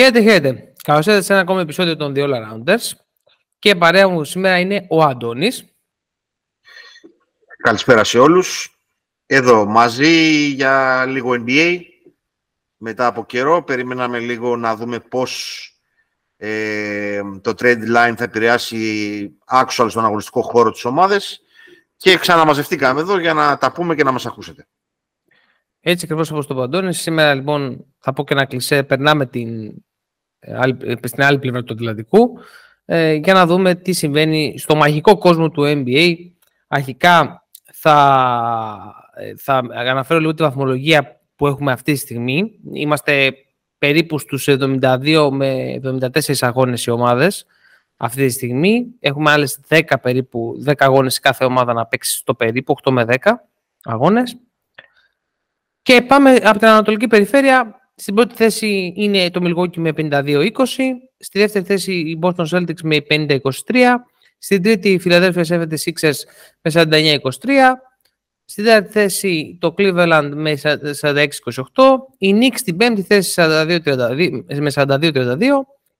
Χαίρετε. Καλώς ήρθατε σε ένα ακόμα επεισόδιο των The All Arounders. Και παρέα μου σήμερα είναι ο Αντώνης. Καλησπέρα σε όλους. Εδώ μαζί για λίγο NBA. Μετά από καιρό περιμέναμε λίγο να δούμε πώς το Trendline θα επηρεάσει actual στον αγωνιστικό χώρο της ομάδας. Και ξαναμαζευτήκαμε εδώ για να τα πούμε και να μας ακούσετε. Έτσι ακριβώς όπως το Παντώνη. Σήμερα λοιπόν θα πω και ένα κλισέ, περνάμε στην άλλη πλευρά του Ατλαντικού για να δούμε τι συμβαίνει στο μαγικό κόσμο του NBA. Αρχικά θα αναφέρω λίγο τη βαθμολογία που έχουμε αυτή τη στιγμή. Είμαστε περίπου στους 72 με 74 αγώνες οι ομάδες αυτή τη στιγμή. Έχουμε άλλες 10 περίπου, 10 αγώνες κάθε ομάδα να παίξει στο περίπου, 8 με 10 αγώνες. Και πάμε από την Ανατολική Περιφέρεια. Στην πρώτη θέση είναι το Milwaukee με 52-20. Στη δεύτερη θέση η Boston Celtics με 50-23. Στην τρίτη η Philadelphia 76ers με 49-23. Στην τέταρτη θέση το Cleveland με 46-28. Η Knicks στην πέμπτη θέση με 42-32.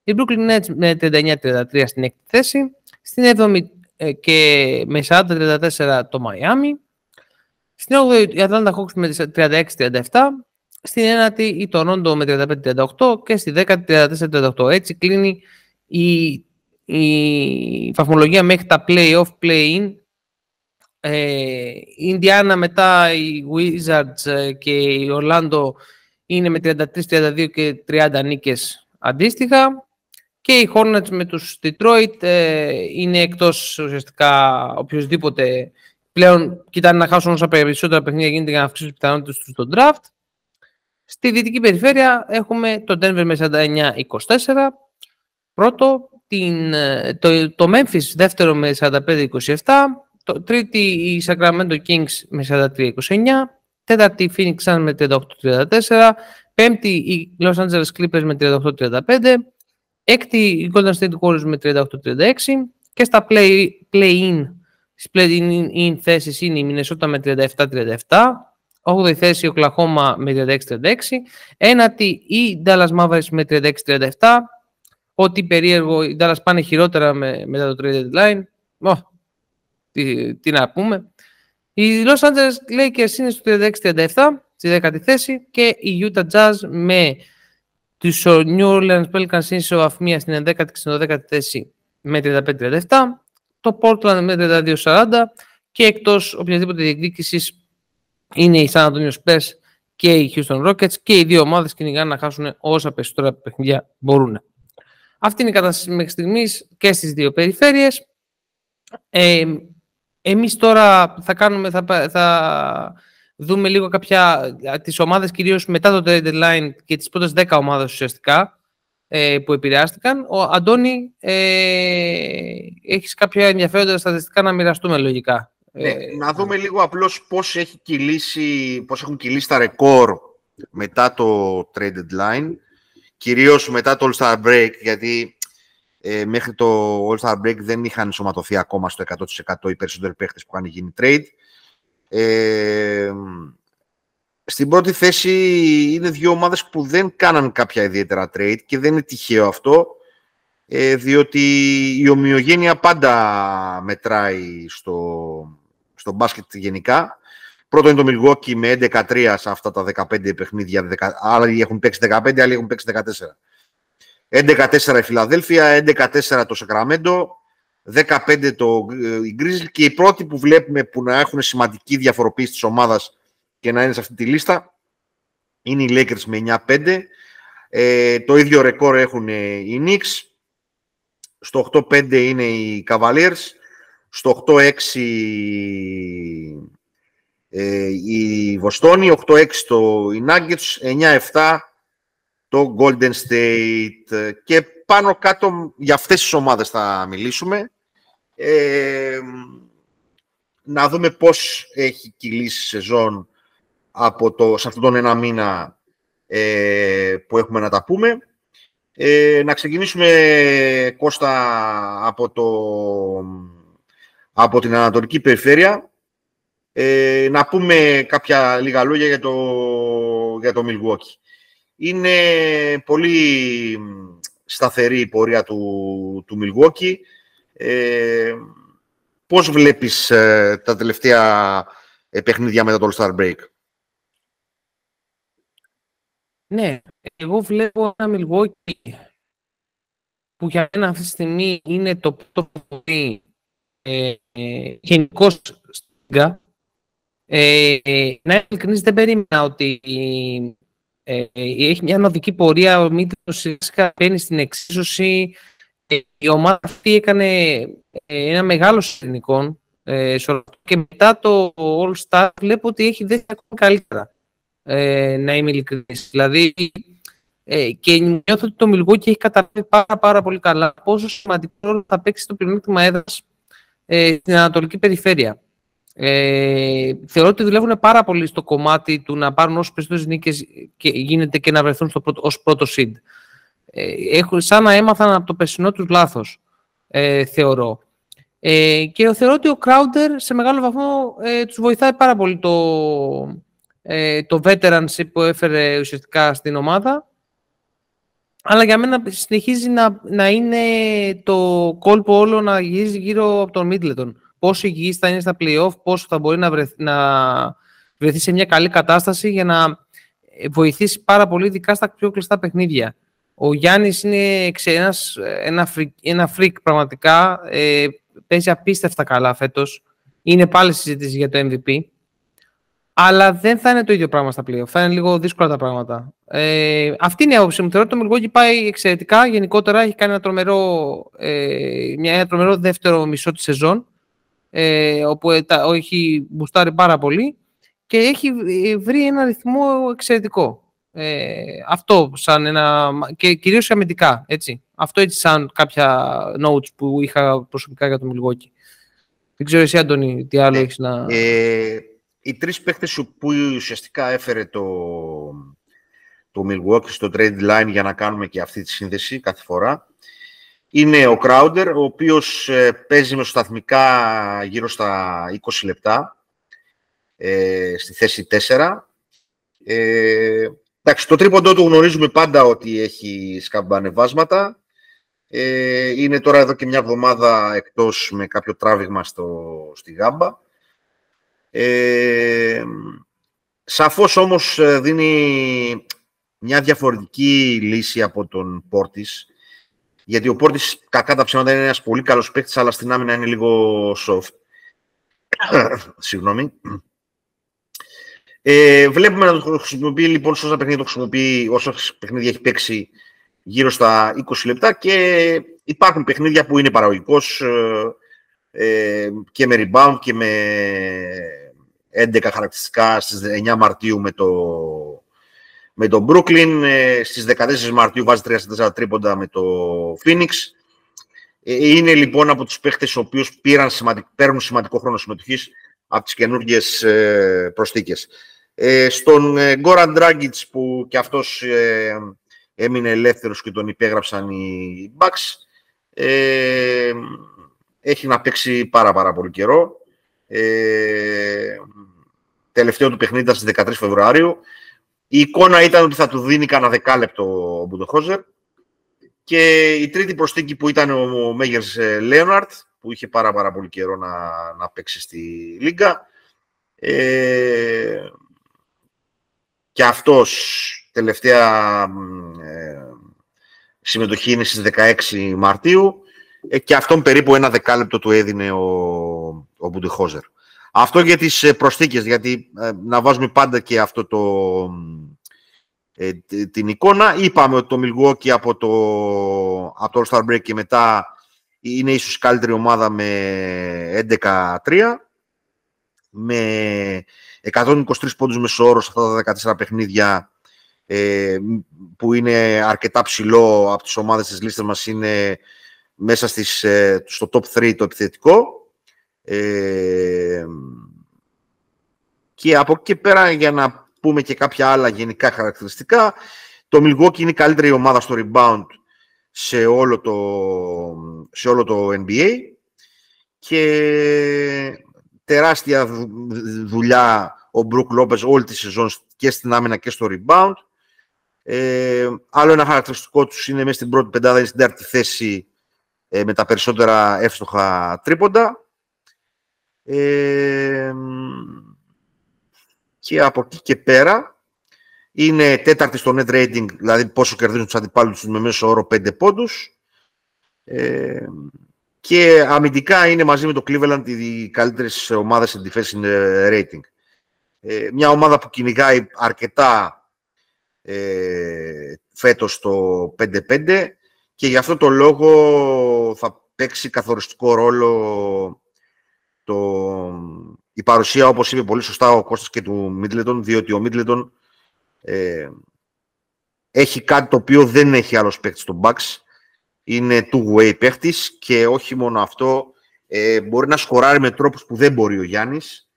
Η Brooklyn Nets με 39-33 στην έκτη θέση. Στην έβδομη και με 40-34 το Miami. Στην 8η η Atlanta Hawks με 36-37, στην 9η η Toronto με 35-38 και στη 10η 34-38. Έτσι κλείνει η βαθμολογία μέχρι τα play-off, play-in. Η Indiana μετά οι Wizards και η Orlando είναι με 33-32 και 30 νίκες αντίστοιχα. Και οι Hornets με τους Detroit είναι εκτός ουσιαστικά οποιοσδήποτε. Πλέον κοιτάνε να χάσουν όσα περισσότερα παιχνίδια γίνεται για να αυξήσουν τις πιθανότητες τους στον draft. Στη Δυτική Περιφέρεια έχουμε το Denver με 49-24 πρώτο, το Memphis δεύτερο με 45-27, τρίτη η Sacramento Kings με 43-29, τέταρτη η Phoenix Suns με 38-34, πέμπτη η Los Angeles Clippers με 38-35, έκτη η Golden State Warriors με 38-36 και στα play-in. Στις play-in θέσεις είναι η Μινεσότα με 37-37, 8η θέση η Οκλαχώμα με 36-36, 1η η Dallas Mavericks με 36-37, ό,τι περίεργο η Dallas πάνε χειρότερα μετά το trade deadline, τι να πούμε. Οι Los Angeles Lakers είναι στο 36-37, στη 10η θέση και η Utah Jazz με τους New Orleans Pelicans είναι σε αφημία στην 11η και στην 12η θέση με 35-37, το Portland με 32-40 και εκτός οποιασδήποτε διεκδίκησης είναι οι San Antonio Spurs και οι Houston Rockets και οι δύο ομάδες κυνηγάνε να χάσουν όσα περισσότερα παιχνίδια μπορούν. Αυτή είναι η κατάσταση μέχρι στιγμής και στις δύο περιφέρειες. Εμείς τώρα θα δούμε λίγο τις ομάδες κυρίως μετά το trade deadline και τις πρώτες 10 ομάδες ουσιαστικά που επηρεάστηκαν. Ο Αντώνη, έχεις κάποια ενδιαφέροντα στατιστικά να μοιραστούμε λογικά. Να δούμε λίγο απλώς πώς έχουν κυλήσει τα ρεκόρ μετά το trade deadline, κυρίως μετά το All-Star Break, γιατί μέχρι το All-Star Break δεν είχαν ενσωματωθεί ακόμα στο 100% οι περισσότεροι παίχτες που είχαν γίνει trade. Στην πρώτη θέση είναι δύο ομάδες που δεν κάναν κάποια ιδιαίτερα trade και δεν είναι τυχαίο αυτό, διότι η ομοιογένεια πάντα μετράει στο μπάσκετ γενικά. Πρώτο είναι το Milwaukee με 11-3 σε αυτά τα 15 παιχνίδια, άλλοι έχουν παίξει 15, άλλοι έχουν παίξει 14. 11-4 η Φιλαδέλφια, 11-4 το Σακραμέντο, 15 το Grizzlies και οι πρώτοι που βλέπουμε που να έχουν σημαντική διαφοροποίηση της ομάδας και να είναι σε αυτή τη λίστα είναι οι Lakers με 9-5. Το ίδιο ρεκόρ έχουν οι Knicks. Στο 8-5 είναι οι Cavaliers. Στο 8-6 η Βοστόνη. 8-6 οι Nuggets. 9-7 το Golden State. Και πάνω κάτω για αυτές τις ομάδες θα μιλήσουμε. Να δούμε πώς έχει κυλήσει η σεζόν σε αυτόν τον ένα μήνα που έχουμε να τα πούμε. Να ξεκινήσουμε, Κώστα, από την Ανατολική Περιφέρεια. Να πούμε κάποια λίγα λόγια για το Milwaukee. Είναι πολύ σταθερή η πορεία του Milwaukee. Πώς βλέπεις τα τελευταία παιχνίδια μετά το All-Star Break? Ναι, εγώ βλέπω ένα Milwaukee που για μένα αυτή τη στιγμή είναι το πρώτο φοβή γενικώς στην Λίγκα. Να είμαι ειλικρινής, δεν περίμενα ότι έχει μια ανωδική πορεία, ο Μίτρος σιγά μπαίνει στην εξίσωση. Η ομάδα αυτή έκανε ένα μεγάλο συνδυνικό και μετά το All Star βλέπω ότι έχει δέσει ακόμα καλύτερα, να είμαι ειλικρινής. Δηλαδή, και νιώθω ότι το Milwaukee έχει καταλάβει πάρα πολύ καλά πόσο σημαντικό ρόλο θα παίξει το πλεονέκτημα έδρας στην Ανατολική Περιφέρεια. Θεωρώ ότι δουλεύουν πάρα πολύ στο κομμάτι του να πάρουν όσες περισσότερες νίκες και γίνεται και να βρεθούν ως πρώτο seed. Σαν να έμαθαν από το περσινό τους λάθος, θεωρώ. Και θεωρώ ότι ο Crowder σε μεγάλο βαθμό τους βοηθάει πάρα πολύ το veteranship που έφερε ουσιαστικά στην ομάδα. Αλλά για μένα συνεχίζει να είναι το κόλπο όλο να γυρίζει γύρω από τον Middleton. Πόσο υγιής θα είναι στα play-off, πόσο θα μπορεί να βρεθεί σε μια καλή κατάσταση για να βοηθήσει πάρα πολύ, ειδικά στα πιο κλειστά παιχνίδια. Ο Γιάννης είναι ένα φρικ πραγματικά, παίζει απίστευτα καλά φέτος. Είναι πάλι συζήτηση για το MVP. Αλλά δεν θα είναι το ίδιο πράγμα στα play-off. Θα είναι λίγο δύσκολα τα πράγματα. Αυτή είναι η άποψη μου. Θεωρώ ότι το Milwaukee πάει εξαιρετικά. Γενικότερα έχει κάνει ένα τρομερό δεύτερο μισό τη σεζόν. Όπου έχει μπουστάρει πάρα πολύ και έχει βρει ένα ρυθμό εξαιρετικό. Αυτό σαν ένα. Και κυρίως αμυντικά. Έτσι. Αυτό έτσι σαν κάποια notes που είχα προσωπικά για το Milwaukee. Δεν ξέρω εσύ, Άντωνη, τι άλλο έχεις να. Οι τρεις παίκτες που ουσιαστικά έφερε το Milwaukee στο trade line για να κάνουμε και αυτή τη σύνδεση κάθε φορά είναι ο Crowder, ο οποίος παίζει μεσοσταθμικά γύρω στα 20 λεπτά στη θέση 4. Εντάξει, το τρίποντο του γνωρίζουμε πάντα ότι έχει σκαμπανεβάσματα. Είναι τώρα εδώ και μια εβδομάδα εκτός με κάποιο τράβηγμα στη γάμπα. Σαφώς όμως δίνει μια διαφορετική λύση από τον Portis, γιατί ο Portis κακά τα ψέματα είναι ένας πολύ καλός παίκτης, αλλά στην άμυνα είναι λίγο soft. Συγγνώμη. Βλέπουμε να το χρησιμοποιεί λοιπόν σε όσα παιχνίδια το χρησιμοποιεί, όσα παιχνίδια έχει παίξει, γύρω στα 20 λεπτά, και υπάρχουν παιχνίδια που είναι παραγωγικός και με rebound και με 11 χαρακτηριστικά στις 9 Μαρτίου με το Brooklyn, στις 14 Μαρτίου βάζει 3-4 τρίποντα με το Phoenix. Είναι λοιπόν από τους παίχτες ο οποίος παίρνουν σημαντικό χρόνο συμμετοχής από τις καινούργιες προσθήκες. Στον Goran Dragic που και αυτός έμεινε ελεύθερος και τον υπέγραψαν οι Bucks, έχει να παίξει πάρα πολύ καιρό. Τελευταίο του παιχνίδι ήταν στις 13 Φεβρουαρίου. Η εικόνα ήταν ότι θα του δίνει κανένα δεκάλεπτο ο Μπουντοχόζερ. Και η τρίτη προσθήκη που ήταν ο Μέγερς Λέοναρτ, που είχε πάρα πολύ καιρό να παίξει στη Λίγκα. Και αυτός τελευταία συμμετοχή είναι στις 16 Μαρτίου. Και αυτόν περίπου ένα δεκάλεπτο του έδινε ο Μπουντεχόζερ. Αυτό για τις προσθήκες, γιατί να βάζουμε πάντα και αυτό την εικόνα. Είπαμε ότι το Milwaukee από το All-Star Break και μετά είναι ίσως η καλύτερη ομάδα με 11-3, με 123 πόντους μεσοόρος αυτά τα 14 παιχνίδια, που είναι αρκετά ψηλό από τις ομάδες της λίστας μας. Είναι μέσα στο top 3 το επιθετικό. Και από εκεί και πέρα, για να πούμε και κάποια άλλα γενικά χαρακτηριστικά, το Milwaukee είναι η καλύτερη ομάδα στο rebound σε όλο το NBA, και τεράστια δουλειά ο Brook Lopez όλη τη σεζόν και στην άμυνα και στο rebound. Άλλο ένα χαρακτηριστικό τους είναι μέσα στην πρώτη πεντάδα, είναι στην τέταρτη θέση με τα περισσότερα εύστοχα τρίποντα. Και από εκεί και πέρα είναι τέταρτη στο net rating, δηλαδή πόσο κερδίζουν τους αντιπάλους τους με μέσο όρο 5 πόντους. Και αμυντικά είναι μαζί με το Cleveland οι καλύτερες ομάδες in defensive rating. Μια ομάδα που κυνηγάει αρκετά φέτος το 5-5 και γι' αυτό το λόγο θα παίξει καθοριστικό ρόλο η παρουσία, όπως είπε πολύ σωστά ο Κώστας, και του Middleton, διότι ο Middleton έχει κάτι το οποίο δεν έχει άλλος παίκτης στον Bucks. Είναι two-way παίκτης και όχι μόνο αυτό, μπορεί να σκοράρει με τρόπους που δεν μπορεί ο Γιάννης,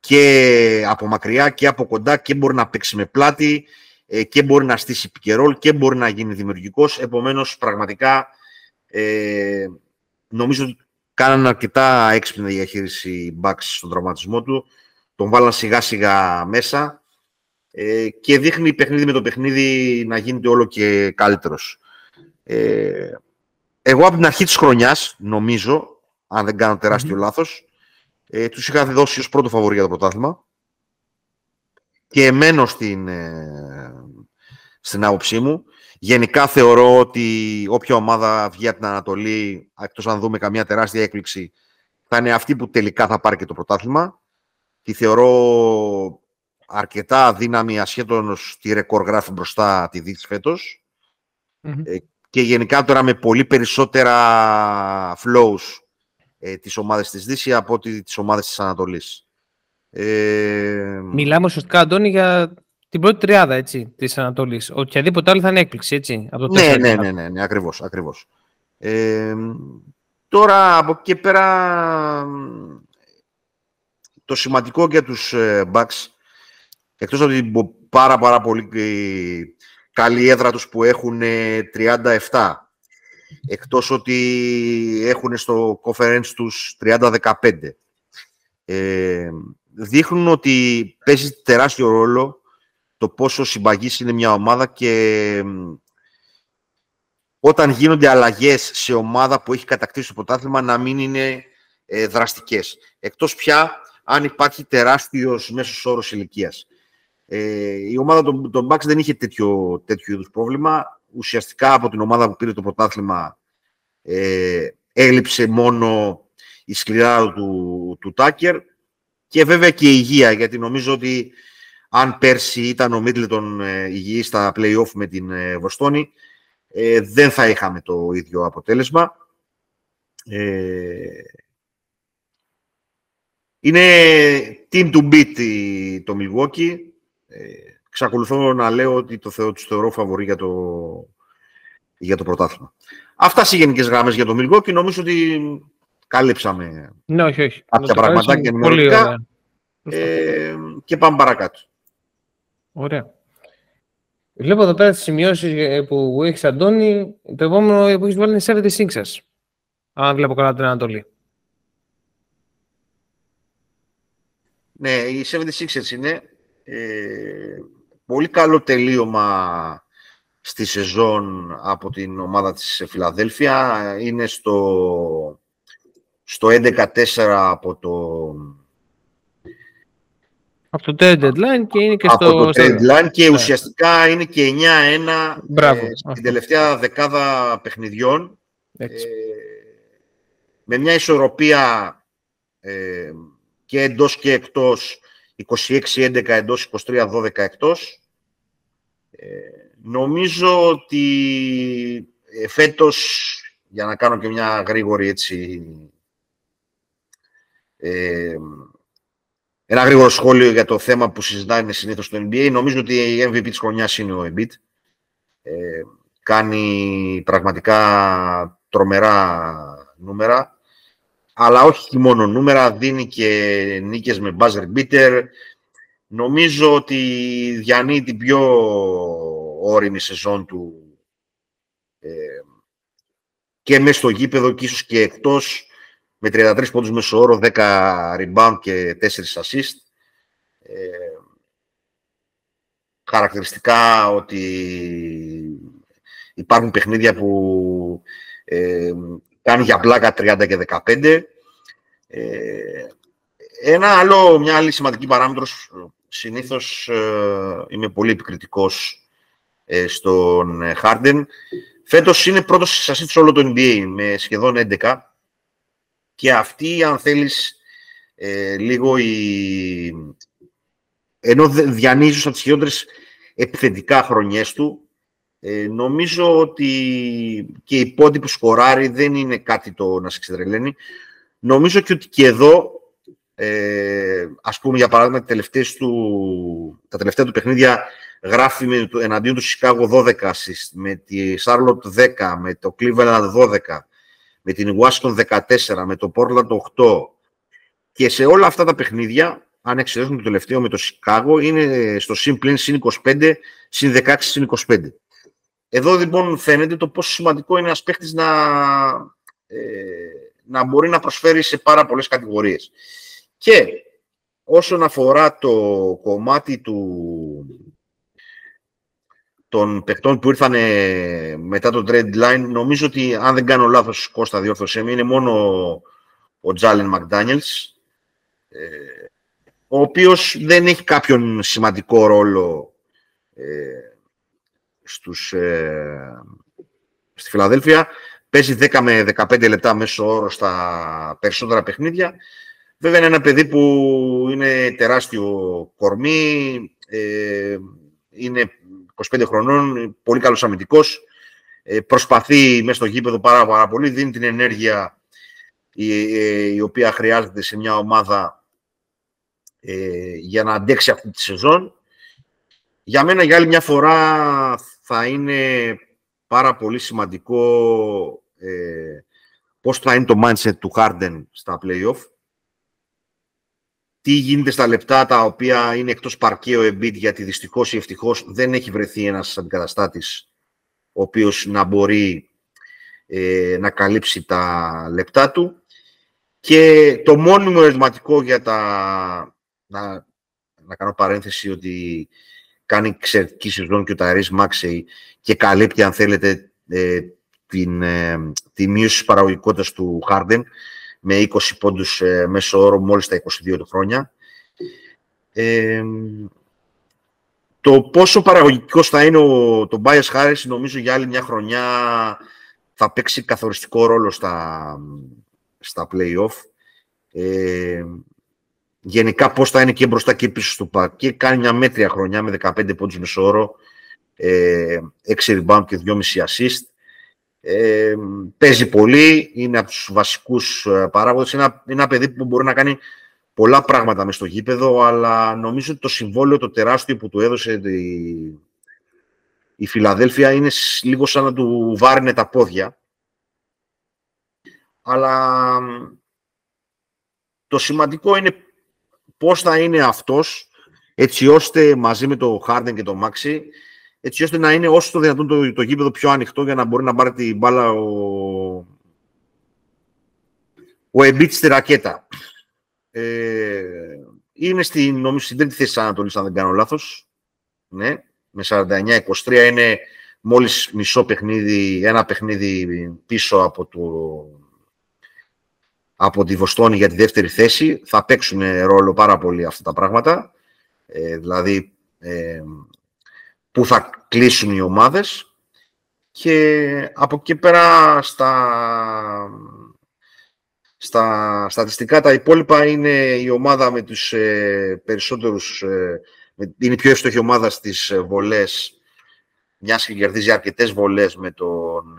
και από μακριά και από κοντά, και μπορεί να παίξει με πλάτη και μπορεί να στήσει pick and roll και μπορεί να γίνει δημιουργικός. Επομένως, πραγματικά νομίζω ότι κάνανε αρκετά έξυπνη διαχείριση Bucks στον τραυματισμό του. Τον βάλαν σιγά σιγά μέσα και δείχνει παιχνίδι με το παιχνίδι να γίνεται όλο και καλύτερος. Εγώ από την αρχή της χρονιάς, νομίζω, αν δεν κάνω τεράστιο λάθος, τους είχα δώσει ως πρώτο φαβορί για το πρωτάθλημα και μένω στην άποψή μου. Γενικά θεωρώ ότι όποια ομάδα βγει από την Ανατολή, εκτός αν δούμε καμία τεράστια έκπληξη, θα είναι αυτή που τελικά θα πάρει και το πρωτάθλημα. Τη θεωρώ αρκετά δύναμη, ασχέτως τι ρεκόρ γράφει μπροστά τη δείχνει φέτος. Και γενικά τώρα με πολύ περισσότερα flows τις ομάδες της Δύσης από ότι τις ομάδες της Ανατολής. Μιλάμε ουσιαστικά, Αντώνη, για την πρώτη τριάδα, έτσι, της Ανατολής. Οποιαδήποτε άλλη θα είναι έκπληξη, έτσι, από το τέσσερα. Ναι, ακριβώς. Τώρα, από εκεί και πέρα, το σημαντικό για τους Bucks, εκτός από την πάρα πολύ καλή έδρα τους που έχουν 37, εκτός ότι έχουν στο conference τους 30-15. Δείχνουν ότι παίζει τεράστιο ρόλο το πόσο συμπαγής είναι μια ομάδα και όταν γίνονται αλλαγές σε ομάδα που έχει κατακτήσει το πρωτάθλημα να μην είναι δραστικές. Εκτός πια αν υπάρχει τεράστιος μέσος όρος ηλικίας. Η ομάδα των Bucks δεν είχε τέτοιο είδους πρόβλημα. Ουσιαστικά από την ομάδα που πήρε το πρωτάθλημα έλειψε μόνο η σκληρά του Τάκερ και βέβαια και η υγεία, γιατί νομίζω ότι αν πέρσι ήταν ο Middleton υγιής στα play-off με την Βοστόνη, δεν θα είχαμε το ίδιο αποτέλεσμα. Είναι team to beat το Milwaukee. Ξακολουθώ να λέω ότι τους θεωρώ φαβορί για το πρωτάθλημα. Αυτά σε γενικές γραμμές για το Milwaukee και νομίζω ότι καλύψαμε κάποια πραγματάκια μελλοντικά. Και πάμε παρακάτω. Ωραία. Βλέπω εδώ πέρα τις σημειώσεις που έχεις, Αντώνη. Το επόμενο που έχεις βάλει είναι 76ers. Αν βλέπω καλά την Ανατολή. Ναι, οι 76ers είναι. Πολύ καλό τελείωμα στη σεζόν από την ομάδα της Φιλαδέλφια. Είναι στο 11-4 από το trade deadline και είναι και από το trade deadline και ουσιαστικά είναι και 9-1 στην τελευταία δεκάδα παιχνιδιών. Με μια ισορροπία και εντός και εκτός, 26-11 εντός, 23-12 εκτός. Νομίζω ότι φέτος, για να κάνω και μια γρήγορη ένα γρήγορο σχόλιο για το θέμα που συζητάνε συνήθως στο NBA, νομίζω ότι η MVP της χρονιάς είναι ο Embiid. Κάνει πραγματικά τρομερά νούμερα. Αλλά όχι και μόνο νούμερα, δίνει και νίκες με buzzer beater. Νομίζω ότι διανύει την πιο όριμη σεζόν του και μέσα στο γήπεδο και ίσως και εκτός, με 33 πόντους μέσο όρο, 10 rebound και 4 assist. χαρακτηριστικά ότι υπάρχουν παιχνίδια που κάνουν για μπλάκα 30 και 15. Μια άλλη σημαντική παράμετρος, συνήθως είμαι πολύ επικριτικός στον Harden. Φέτος είναι πρώτος σε assist όλο το NBA με σχεδόν 11 και αυτή, αν θέλεις, λίγο ενώ διανύζει από τις χειρότερες επιθετικά χρονιές του, νομίζω ότι και η πόντη που σκοράρει δεν είναι κάτι το να σε ξετρελαίνει. Νομίζω και ότι και εδώ, ας πούμε, για παράδειγμα, τα τελευταία του παιχνίδια γράφει εναντίον του Σικάγο 12 assist, με τη Σάρλοτ 10, με το Cleveland 12, με την Ουάσιγκτον 14, με το Portland 8. Και σε όλα αυτά τα παιχνίδια, αν εξαιρέσουμε το τελευταίο με το Σικάγο, είναι στο συν πλήν, συν 25, συν 16, συν 25. Εδώ λοιπόν φαίνεται το πόσο σημαντικό είναι ένας παίκτης να μπορεί να προσφέρει σε πάρα πολλές κατηγορίες. Και όσον αφορά το κομμάτι των παικτών που ήρθαν μετά το Trendline, νομίζω ότι, αν δεν κάνω λάθος, Κώστα, διόρθωσέ με, είναι μόνο ο Τζάλεν Μακντάνιελς, ο οποίος δεν έχει κάποιον σημαντικό ρόλο στη Φιλαδέλφια. Παίζει 10 με 15 λεπτά μέσο όρο στα περισσότερα παιχνίδια. Βέβαια είναι ένα παιδί που είναι τεράστιο κορμί, είναι 25 χρονών, πολύ καλός αμυντικός, προσπαθεί μέσα στο γήπεδο πάρα πολύ, δίνει την ενέργεια η οποία χρειάζεται σε μια ομάδα για να αντέξει αυτή τη σεζόν. Για μένα, για άλλη μια φορά, θα είναι πάρα πολύ σημαντικό πώς θα είναι το mindset του Harden στα play-off. Τι γίνεται στα λεπτά τα οποία είναι εκτός παρκέ ο Embiid, γιατί δυστυχώς ή ευτυχώς δεν έχει βρεθεί ένας αντικαταστάτης ο οποίος να μπορεί να καλύψει τα λεπτά του. Και το μόνιμο ερωτηματικό για τα... Να κάνω παρένθεση ότι κάνει εξαιρετική σεζόν και ο Ταρίς Μάξεϊ και καλύπτει, αν θέλετε, τη μείωση της παραγωγικότητας του Harden με 20 πόντους μέσο όρο μόλις τα 22 του χρόνια. Το πόσο παραγωγικός θα είναι το Tobias Harris, νομίζω για άλλη μια χρονιά θα παίξει καθοριστικό ρόλο στα play-off. Γενικά πώς θα είναι και μπροστά και πίσω στο παρκέ. Κάνει μια μέτρια χρονιά με 15 πόντους μεσόωρο, 6 rebound και 2,5 assist. Παίζει πολύ, είναι από τους βασικούς παράγοντες. Ένα παιδί που μπορεί να κάνει πολλά πράγματα μες στο γήπεδο, αλλά νομίζω ότι το συμβόλαιο το τεράστιο που του έδωσε η Φιλαδέλφια είναι λίγο σαν να του βάρινε τα πόδια. Αλλά το σημαντικό είναι πώς θα είναι αυτός, έτσι ώστε μαζί με το Harden και το Maxey, έτσι ώστε να είναι όσο το δυνατόν το γήπεδο πιο ανοιχτό για να μπορεί να πάρει την μπάλα ο Embiid στη ρακέτα. Είναι στην τρίτη θέση της Ανατολής, αν δεν κάνω λάθος. Ναι, με 49-23, είναι μόλις μισό παιχνίδι, ένα παιχνίδι πίσω από τη Βοστόνη για τη δεύτερη θέση. Θα παίξουν ρόλο πάρα πολύ αυτά τα πράγματα, δηλαδή που θα κλείσουν οι ομάδες. Και από εκεί πέρα στα στατιστικά τα υπόλοιπα είναι η ομάδα με τους περισσότερους, είναι η πιο εύστοχη ομάδα στις βολές, μιας και κερδίζει αρκετές βολές με τον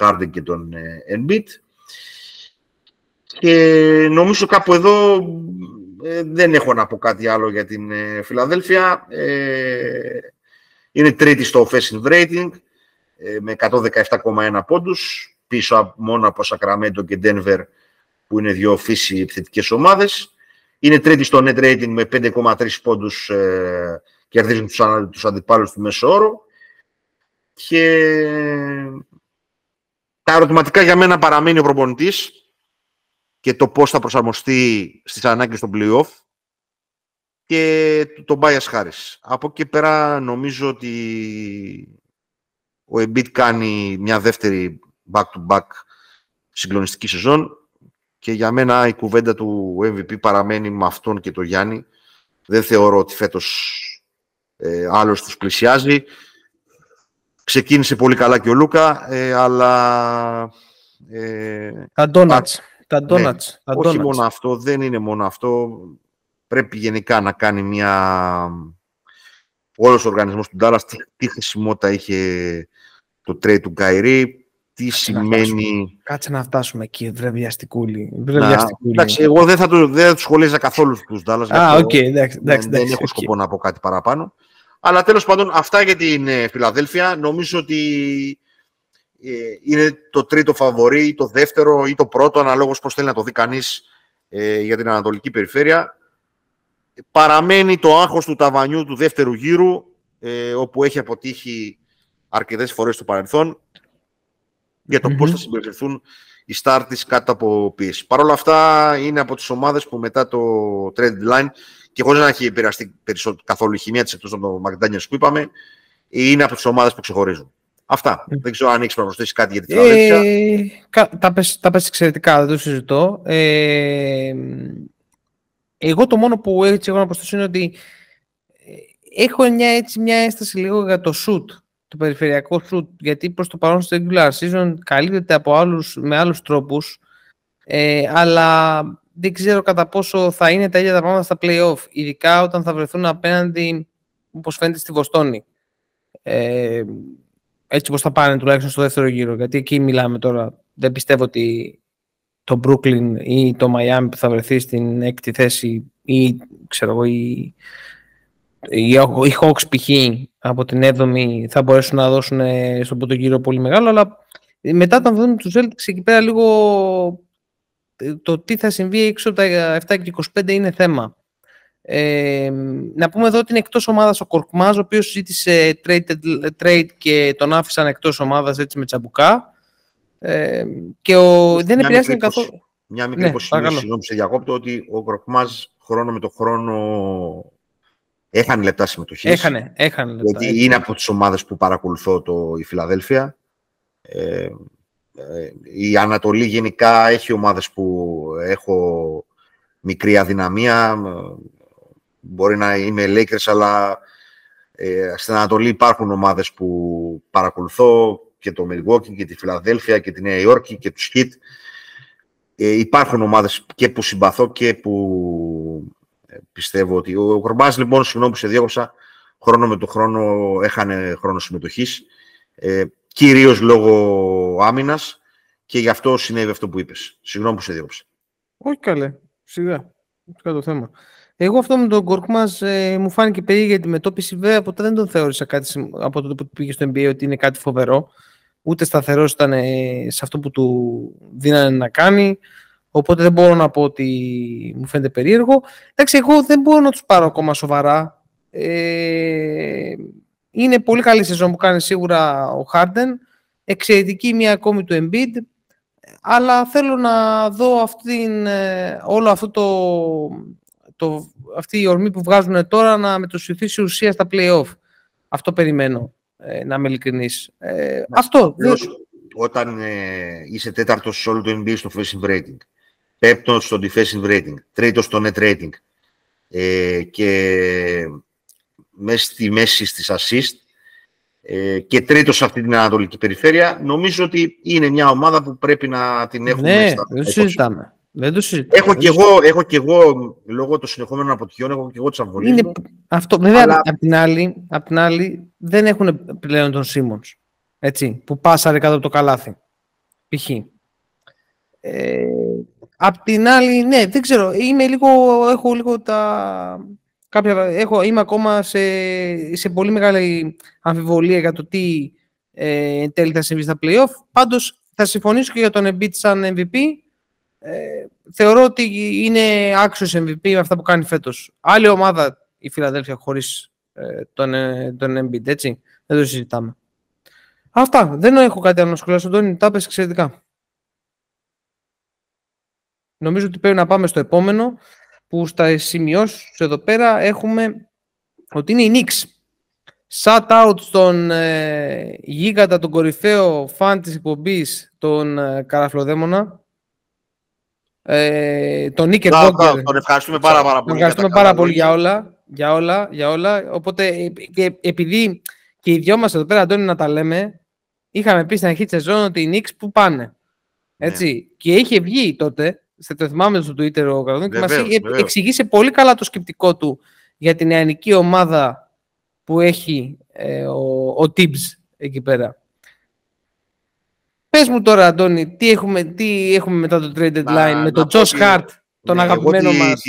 Harden και τον Embiid. Και νομίζω κάπου εδώ δεν έχω να πω κάτι άλλο για την Φιλαδέλφια. Είναι τρίτη στο offensive rating με 117,1 πόντους, πίσω μόνο από Σακραμέντο και Denver που είναι δύο φύση επιθετικές ομάδες. Είναι τρίτη στο net rating με 5,3 πόντους, κερδίζουν τους αντιπάλους του μέσο όρο. Και τα ερωτηματικά για μένα παραμένει ο προπονητής και το πώς θα προσαρμοστεί στις ανάγκες των play-off. και τον Bias Harris. Από εκεί πέρα νομίζω ότι ο Embiid κάνει μια δεύτερη back-to-back συγκλονιστική σεζόν και για μένα η κουβέντα του MVP παραμένει με αυτόν και τον Γιάννη. Δεν θεωρώ ότι φέτος άλλος τους πλησιάζει. Ξεκίνησε πολύ καλά και ο Λούκα, αλλά... Τα ντόνατς. Όχι μόνο αυτό, δεν είναι μόνο αυτό. Πρέπει γενικά να κάνει μια... Όλος ο οργανισμός του Ντάλλας, τι χρησιμότητα είχε το trade του Καϊρή, τι σημαίνει... Κάτσε να φτάσουμε εκεί, βρεβιαστικούλη. Εντάξει, εγώ δεν θα τους σχολίαζα καθόλου τους Ντάλλας. Δεν έχω σκοπό να πω κάτι παραπάνω. Αλλά τέλος πάντων, αυτά για την Φιλαδέλφια. Νομίζω ότι είναι το τρίτο φαβορί, ή το δεύτερο ή το πρώτο, αναλόγως πώς θέλει να το δει κανείς για την Ανατολική Περιφέρεια. Παραμένει το άγχος του ταβανιού του δεύτερου γύρου, όπου έχει αποτύχει αρκετές φορές στο παρελθόν, για το πώς θα συμπεριφερθούν οι στάρ της κάτω από πίεση. Παρ' όλα αυτά, είναι από τις ομάδες που μετά το Trendline, και χωρίς να έχει επηρεαστεί καθόλου η χημεία της εκτός από τον Μακντάνιελς που είπαμε, είναι από τις ομάδες που ξεχωρίζουν. Αυτά. Δεν ξέρω αν έχεις να προσθέσεις κάτι για τη Φιλαδέλφια. Τα πες εξαιρετικά, δεν το συζητώ. Εγώ το μόνο που έτσι έχω να προσθέσω είναι ότι έχω μια αίσθαση λίγο για το shoot, το περιφερειακό shoot, γιατί προς το παρόν στο regular season καλύπτεται από με άλλους τρόπους, αλλά δεν ξέρω κατά πόσο θα είναι τα ίδια τα πράγματα στα play-off, ειδικά όταν θα βρεθούν απέναντι, όπως φαίνεται, στη Βοστόνη. Έτσι όπως θα πάνε τουλάχιστον στο δεύτερο γύρο, γιατί εκεί μιλάμε τώρα. Δεν πιστεύω ότι το Brooklyn ή το Miami που θα βρεθεί στην έκτη θέση ή ξέρω εγώ οι Hawks π.χ. από την 7η θα μπορέσουν να δώσουν στον πρώτο γύρο πολύ μεγάλο, αλλά μετά όταν δουν τους Celtics εκεί πέρα λίγο το τι θα συμβεί έξω από τα 7 και 25 είναι θέμα. Να πούμε εδώ ότι είναι εκτός ομάδας ο Korkmaz, ο οποίος ζήτησε trade και τον άφησαν εκτός ομάδας έτσι με τσαμπουκά. Και δεν επηρεάστηκε καθόλου. Μια μικρή υποσημείωση, συγγνώμη που σε διακόπτω, ότι ο Korkmaz χρόνο με το χρόνο έχανε λεπτά συμμετοχής. Έχανε λεπτά. Γιατί είναι από τις ομάδες που παρακολουθώ η Φιλαδέλφια. Η Ανατολή γενικά έχει ομάδες που έχω μικρή αδυναμία. Μπορεί να είμαι Lakers, αλλά στην Ανατολή υπάρχουν ομάδες που παρακολουθώ, και το Milwaukee και τη Φιλαδέλφια και τη Νέα Υόρκη και τους Heat. Υπάρχουν ομάδες και που συμπαθώ και που πιστεύω ότι... Ο Κορμπάς, λοιπόν, συγγνώμη που σε διέκοψα, χρόνο με το χρόνο έχανε χρόνο συμμετοχής, κυρίως λόγω άμυνας, και γι' αυτό συνέβη αυτό που είπες. Συγγνώμη που σε διέκοψα. Όχι καλέ, σιγά, το θέμα. Εγώ αυτό με τον Korkmaz μου φάνηκε περίεργη για τη μετώπιση. Βέβαια, ποτέ δεν τον θεώρησα κάτι, από τότε που πήγε στο NBA, ότι είναι κάτι φοβερό. Ούτε σταθερός ήταν σε αυτό που του δίνανε να κάνει. Οπότε δεν μπορώ να πω ότι μου φαίνεται περίεργο. Εντάξει, εγώ δεν μπορώ να τους πάρω ακόμα σοβαρά. Είναι πολύ καλή σεζόν που κάνει σίγουρα ο Harden. Εξαιρετική μία ακόμη του Embiid. Αλλά θέλω να δω όλο αυτό αυτή η ορμή που βγάζουν τώρα να μετοσυθήσει ουσία στα play-off. Αυτό περιμένω, να είμαι ειλικρινής. Αυτό. Όταν είσαι τέταρτος σε όλο το NBA στο defensive rating, πέπτος στο defensive rating, τρίτος στο net rating, και μέσα στη μέση στις assist, και τρίτος σε αυτή την Ανατολική Περιφέρεια, νομίζω ότι είναι μια ομάδα που πρέπει να την έχουμε. Ναι, δεν συζητάμε. Έχω και εγώ, λόγω των συνεχόμενων αποτυχιών, έχω και εγώ τις αμφιβολίες μου. Αυτό, βέβαια, αλλά... απ' την άλλη, δεν έχουν πλέον τον Σίμονς, έτσι, που πάσαρε κάτω από το καλάθι, π.χ. Απ' την άλλη, ναι, δεν ξέρω, είμαι ακόμα σε πολύ μεγάλη αμφιβολία για το τι τέλει θα συμβεί στα play-off. Πάντως, θα συμφωνήσω και για τον Embiid σαν MVP. Θεωρώ ότι είναι άξιος MVP με αυτά που κάνει φέτος. Άλλη ομάδα η Φιλαδέλφια χωρίς τον Embiid, έτσι. Δεν το συζητάμε. Αυτά. Δεν έχω κάτι άλλο να σχολιάσω. Αντώνη, τα πες εξαιρετικά. Νομίζω ότι πρέπει να πάμε στο επόμενο, που στα σημειώσεις εδώ πέρα έχουμε ότι είναι οι Knicks. Shout out στον γίγαντα, τον κορυφαίο φαν της εκπομπής, τον Καραφλοδαίμονα, τον Νίκερ Μπόγκερ. Τον ευχαριστούμε πάρα πολύ. Ευχαριστούμε πάρα πολύ για όλα. Οπότε, επειδή και οι δυο μας εδώ πέρα, Αντώνη, να τα λέμε, είχαμε πει στην αρχή της σεζόν ότι οι Knicks που πάνε. Έτσι. Yeah. Και είχε βγει τότε, το θυμάμαι στο Twitter ο Καραδόν, και μας εξηγήσε πολύ καλά το σκεπτικό του για την νεανική ομάδα που έχει ο Tibbs εκεί πέρα. Πες μου τώρα, Αντώνη, τι έχουμε μετά το trade deadline με τον Josh Hart, τον αγαπημένο μας.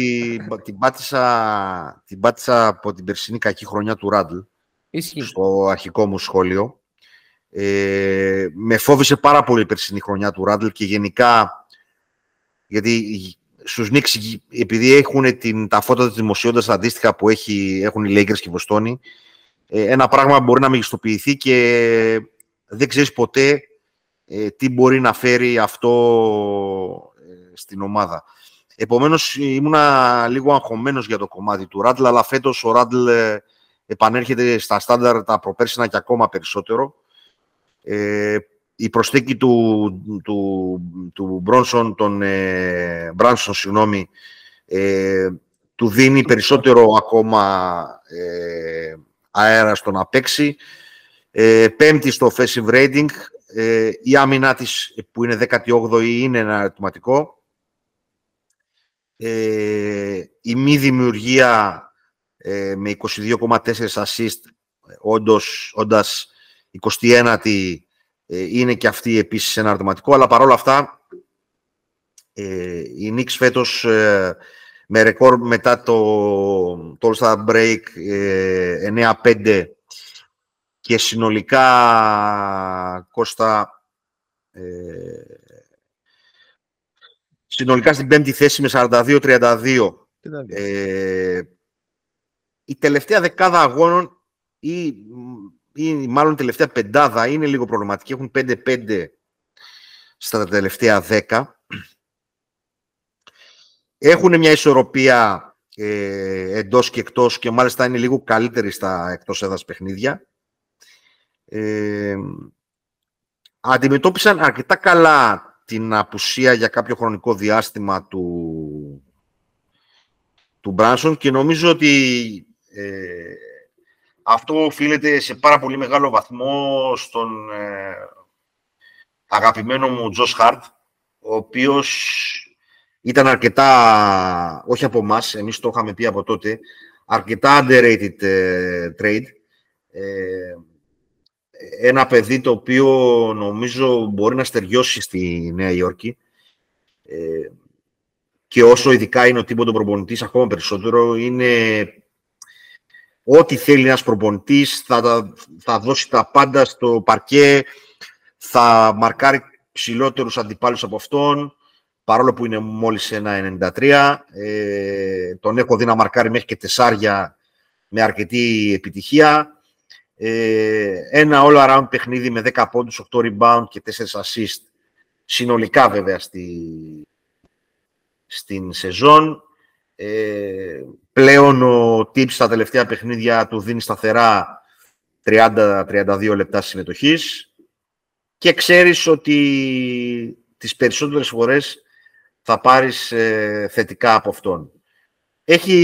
Την πάτησα από την περσινή κακή χρονιά του Ράντλ. Ισχύει. Στο αρχικό μου σχόλιο. Με φόβησε πάρα πολύ η περσινή χρονιά του Ράντλ και γενικά, γιατί στους Knicks, επειδή έχουν τα φώτα της δημοσιότητας αντίστοιχα που έχουν οι Lakers και οι Βοστόνοι, ένα πράγμα μπορεί να μεγιστοποιηθεί και δεν ξέρεις ποτέ τι μπορεί να φέρει αυτό στην ομάδα. Επομένως, ήμουνα λίγο αγχωμένος για το κομμάτι του Ράντλ, αλλά φέτος ο Ράντλ επανέρχεται στα στάνταρ τα προπέρσινα και ακόμα περισσότερο. Η προσθήκη του Brunson, του δίνει περισσότερο ακόμα αέρα στο να παίξει. Πέμπτη στο offensive rating. Η άμυνά της που είναι 18η είναι ένα ερωτηματικό. Η μη δημιουργία με 22,4 assist, όντας 21η, είναι και αυτή επίσης ένα ερωτηματικό, αλλά παρόλα αυτά οι Knicks φέτος με ρεκόρ μετά το All-Star Break 9-5 και συνολικά, Κώστα, συνολικά στην πέμπτη θέση με 42-32. Η τελευταία δεκάδα αγώνων ή μάλλον η τελευταία πεντάδα είναι λίγο προβληματική. Έχουν 5-5 στα τελευταία 10. Έχουν μια ισορροπία εντός και εκτός και μάλιστα είναι λίγο καλύτερη στα εκτός έδρας παιχνίδια. Αντιμετώπισαν αρκετά καλά την απουσία για κάποιο χρονικό διάστημα του Brunson και νομίζω ότι αυτό οφείλεται σε πάρα πολύ μεγάλο βαθμό στον αγαπημένο μου Josh Hart, ο οποίος ήταν αρκετά, όχι από εμάς, εμείς το είχαμε πει από τότε, αρκετά underrated trade. Ένα παιδί το οποίο νομίζω μπορεί να στεριώσει στη Νέα Υόρκη. Και όσο ειδικά είναι ο τύπος των προπονητής, ακόμα περισσότερο είναι... Ό,τι θέλει ένας προπονητής, θα δώσει τα πάντα στο παρκέ, θα μαρκάρει ψηλότερους αντιπάλους από αυτόν, παρόλο που είναι μόλις ένα 93. Τον έχω δει να μαρκάρει μέχρι και 4 με αρκετή επιτυχία. Ένα all around παιχνίδι με 10 πόντους, 8 rebound και 4 assist, συνολικά βέβαια στην σεζόν. Πλέον ο Tibbs στα τελευταία παιχνίδια του δίνει σταθερά 30-32 λεπτά συμμετοχής και ξέρεις ότι τις περισσότερες φορές θα πάρεις θετικά από αυτόν. Έχει,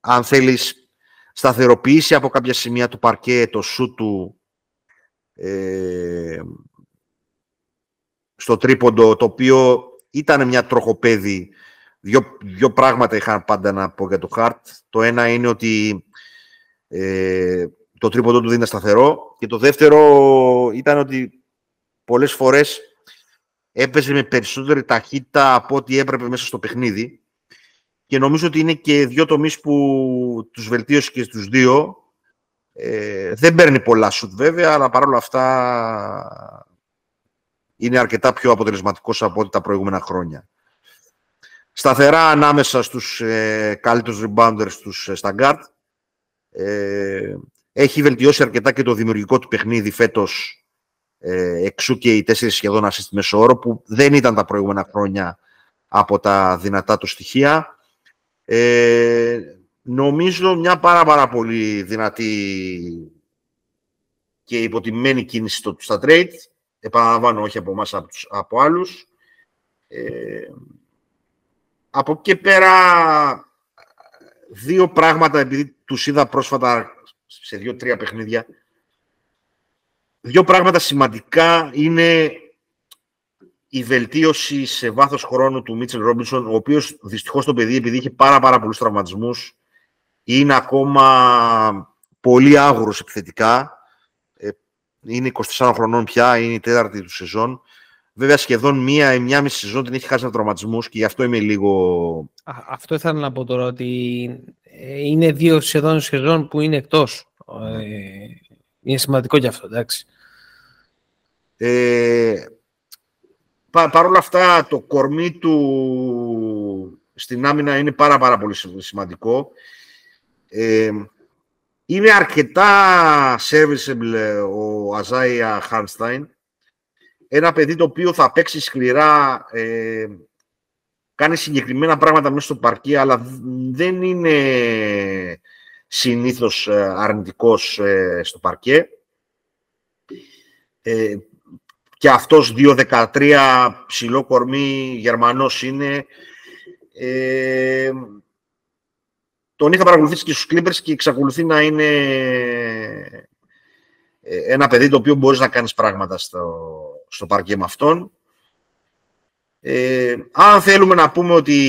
αν θέλεις, σταθεροποιήσει από κάποια σημεία του παρκέ το σούτ του στο τρίποντο, το οποίο ήταν μια τροχοπέδη. Δύο πράγματα είχαν πάντα να πω για το Hart. Το ένα είναι ότι το τρίποντο του δεν είναι σταθερό και το δεύτερο ήταν ότι πολλές φορές έπαιζε με περισσότερη ταχύτητα από ό,τι έπρεπε μέσα στο παιχνίδι και νομίζω ότι είναι και δύο τομείς που τους βελτίωσε και στους δύο. Δεν παίρνει πολλά σουτ βέβαια, αλλά παρόλα αυτά είναι αρκετά πιο αποτελεσματικός από ό,τι τα προηγούμενα χρόνια. Σταθερά ανάμεσα στους καλύτερους rebounders στα guard. Έχει βελτιώσει αρκετά και το δημιουργικό του παιχνίδι φέτος, εξού και οι 4 σχεδόν assist μέσο όρο, που δεν ήταν τα προηγούμενα χρόνια από τα δυνατά του στοιχεία. Νομίζω μια πάρα πολύ δυνατή και υποτιμημένη κίνηση στα trade. Επαναλαμβάνω, όχι από εμάς, από άλλους. Από εκεί και πέρα, δύο πράγματα, επειδή τους είδα πρόσφατα σε 2-3 παιχνίδια. Δύο πράγματα σημαντικά είναι η βελτίωση σε βάθος χρόνου του Μίτσελ Ρόμπινσον, ο οποίος δυστυχώς το παιδί, επειδή είχε πάρα πολλούς τραυματισμούς, είναι ακόμα πολύ άγουρος επιθετικά. Είναι 24 χρονών πια, είναι η τέταρτη του σεζόν. Βέβαια, σχεδόν μία-μισή σεζόν την έχει χάσει από τραυματισμούς και γι' αυτό είμαι λίγο... Αυτό ήθελα να πω τώρα, ότι είναι δύο σεζόν που είναι εκτός. Είναι σημαντικό και αυτό, εντάξει. Παρ' όλα αυτά, το κορμί του στην άμυνα είναι πάρα πολύ σημαντικό. Είναι αρκετά serviceable ο Αζάια Χάρνσταϊν. Ένα παιδί το οποίο θα παίξει σκληρά, κάνει συγκεκριμένα πράγματα μέσα στο παρκή, αλλά δεν είναι συνήθως αρνητικός στο παρκέ. Και αυτός 2-13, ψηλό κορμί, Γερμανός είναι. Τον είχα παρακολουθήσει και στους Clippers και εξακολουθεί να είναι ένα παιδί το οποίο μπορείς να κάνεις πράγματα στο παρκέ με αυτόν. Αν θέλουμε να πούμε ότι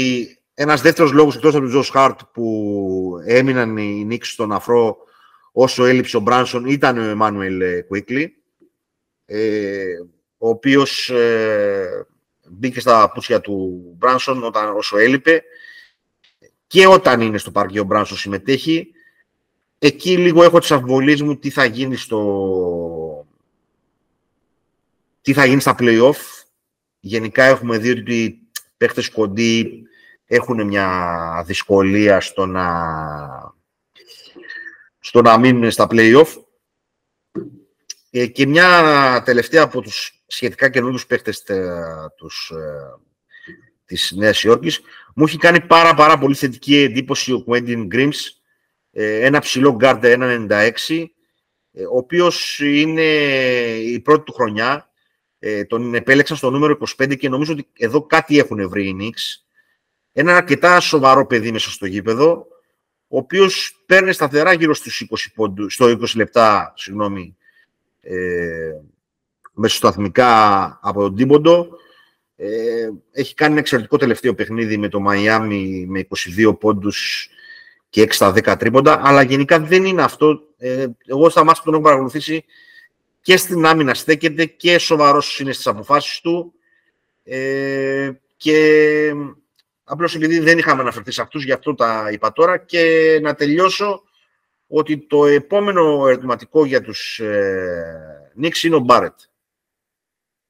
ένας δεύτερος λόγος, εκτός από τον Τζος Χαρτ που έμειναν οι Knicks στον αφρό όσο έλειψε ο Μπράνσον, ήταν ο Εμμάνουελ Κουίκλι, ο οποίος μπήκε στα πουτσιά του Μπράνσον όσο έλειπε, και όταν είναι στο παρκείο ο Μπράνσον συμμετέχει. Εκεί λίγο έχω τις αμφιβολίες μου τι θα γίνει στα play-off. Γενικά έχουμε δει ότι οι παίχτες κοντοί έχουν μια δυσκολία στο να μείνουν στα play-off. Και μια τελευταία από τους σχετικά καινούργιους παίχτες της Νέας Υόρκης. Μου έχει κάνει πάρα πολύ θετική εντύπωση ο Quentin Grimes, ένα ψηλό γκάρντα, 1.96, ο οποίος είναι η πρώτη του χρονιά. Τον επέλεξαν στο νούμερο 25 και νομίζω ότι εδώ κάτι έχουν βρει οι Knicks. Ένα αρκετά σοβαρό παιδί μέσα στο γήπεδο, ο οποίος παίρνει σταθερά γύρω στους 20 λεπτά, μεσοσταθμικά από τον τίποντο. Έχει κάνει ένα εξαιρετικό τελευταίο παιχνίδι με το Miami με 22 πόντους και 6 στα 10 τρίποντα, αλλά γενικά δεν είναι αυτό. Εγώ στα μάτια που τον έχω παρακολουθήσει, και στην άμυνα στέκεται και σοβαρός είναι στις αποφάσεις του, και απλώς επειδή δεν είχαμε αναφερθεί σε αυτούς, γι' αυτό τα είπα τώρα. Και να τελειώσω ότι το επόμενο ερωτηματικό για τους Knicks είναι ο Μπάρετ,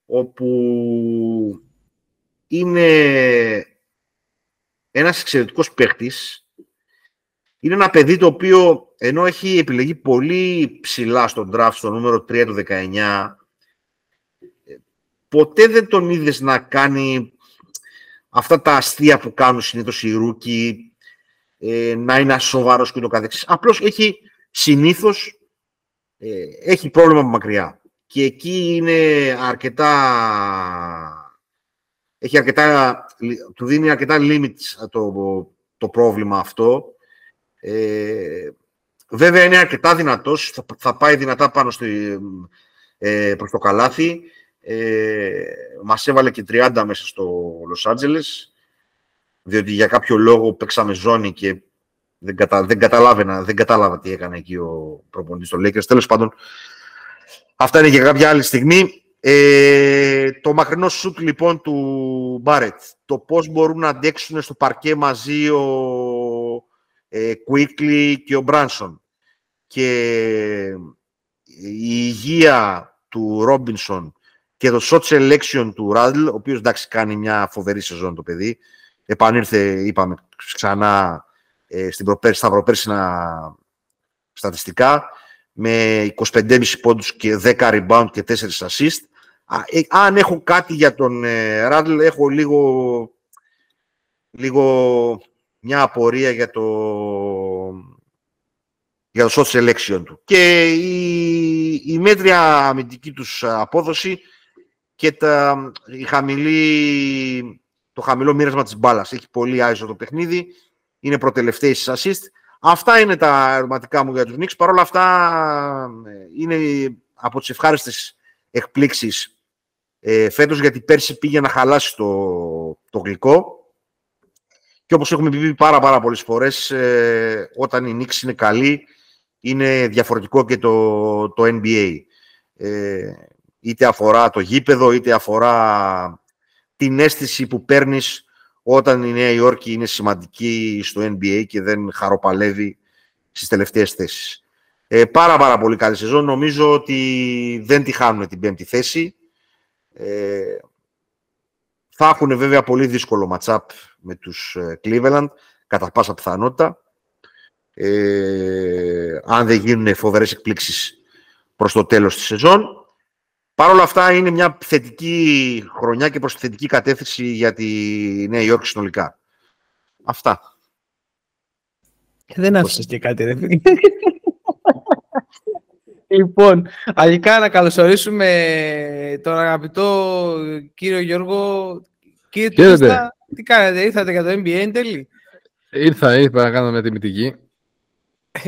όπου είναι ένας εξαιρετικός παίκτης. Είναι ένα παιδί το οποίο, ενώ έχει επιλεγεί πολύ ψηλά στον draft, στο νούμερο 3 του 19, ποτέ δεν τον είδες να κάνει αυτά τα αστεία που κάνουν συνήθως οι ρούκοι, να είναι ασοβαρός και το καθεξής. Απλώς έχει συνήθως έχει πρόβλημα από μακριά. Και εκεί είναι του δίνει αρκετά limits το πρόβλημα αυτό. Βέβαια είναι αρκετά δυνατός, θα πάει δυνατά πάνω προς το καλάθι. Μας έβαλε και 30 μέσα στο Los Angeles, διότι για κάποιο λόγο παίξαμε ζώνη και δεν κατάλαβα τι έκανε εκεί ο προπονητής των Lakers. Τέλος πάντων, αυτά είναι για κάποια άλλη στιγμή. Το μακρινό σουτ λοιπόν του Μπάρετ, το πώς μπορούν να αντέξουν στο παρκέ μαζί ο Κουίκλι και ο Μπράνσον, και η υγεία του Ρόμπινσον και το shot selection του Ράντλ, ο οποίος εντάξει κάνει μια φοβερή σεζόν το παιδί. Επανήρθε, είπαμε ξανά, στα προπέρσινα στατιστικά, με 25,5 πόντους και 10 rebound και 4 assist. Αν έχω κάτι για τον Ράντλ, έχω λίγο λίγο μια απορία για το shot selection του. Και η μέτρια αμυντική τους απόδοση και το χαμηλό μοίρασμα της μπάλας. Έχει πολύ άισο το παιχνίδι, είναι προτελευταίοι στις assist. Αυτά είναι τα ερωτηματικά μου για τους Knicks. Παρ' όλα αυτά είναι από τις ευχάριστες εκπλήξεις φέτος, γιατί πέρσι πήγε να χαλάσει το γλυκό. Και όπως έχουμε πει πάρα πολλές φορές, όταν οι Knicks είναι καλοί, είναι διαφορετικό και το NBA. Είτε αφορά το γήπεδο, είτε αφορά την αίσθηση που παίρνεις όταν η Νέα Υόρκη είναι σημαντική στο NBA και δεν χαροπαλεύει στις τελευταίες θέσεις. Πάρα πολύ καλή σεζόν. Νομίζω ότι δεν τη χάνουν την πέμπτη θέση. Θα έχουν βέβαια πολύ δύσκολο ματσάπ με τους Cleveland, κατά πάσα πιθανότητα. Αν δεν γίνουν φοβερές εκπλήξεις προς το τέλος της σεζόν. Παρ' όλα αυτά είναι μια θετική χρονιά και προς θετική κατεύθυνση για τη Νέα Υόρκη συνολικά. Αυτά. Δεν άφησες και κάτι, ρε φίλε. Λοιπόν, αρχικά να καλωσορίσουμε τον αγαπητό κύριο Γιώργο. Κύριε Τουρίστα, τι κάνετε, ήρθατε για το NBA εν τέλει? Ήρθα να κάνω μια τιμητική.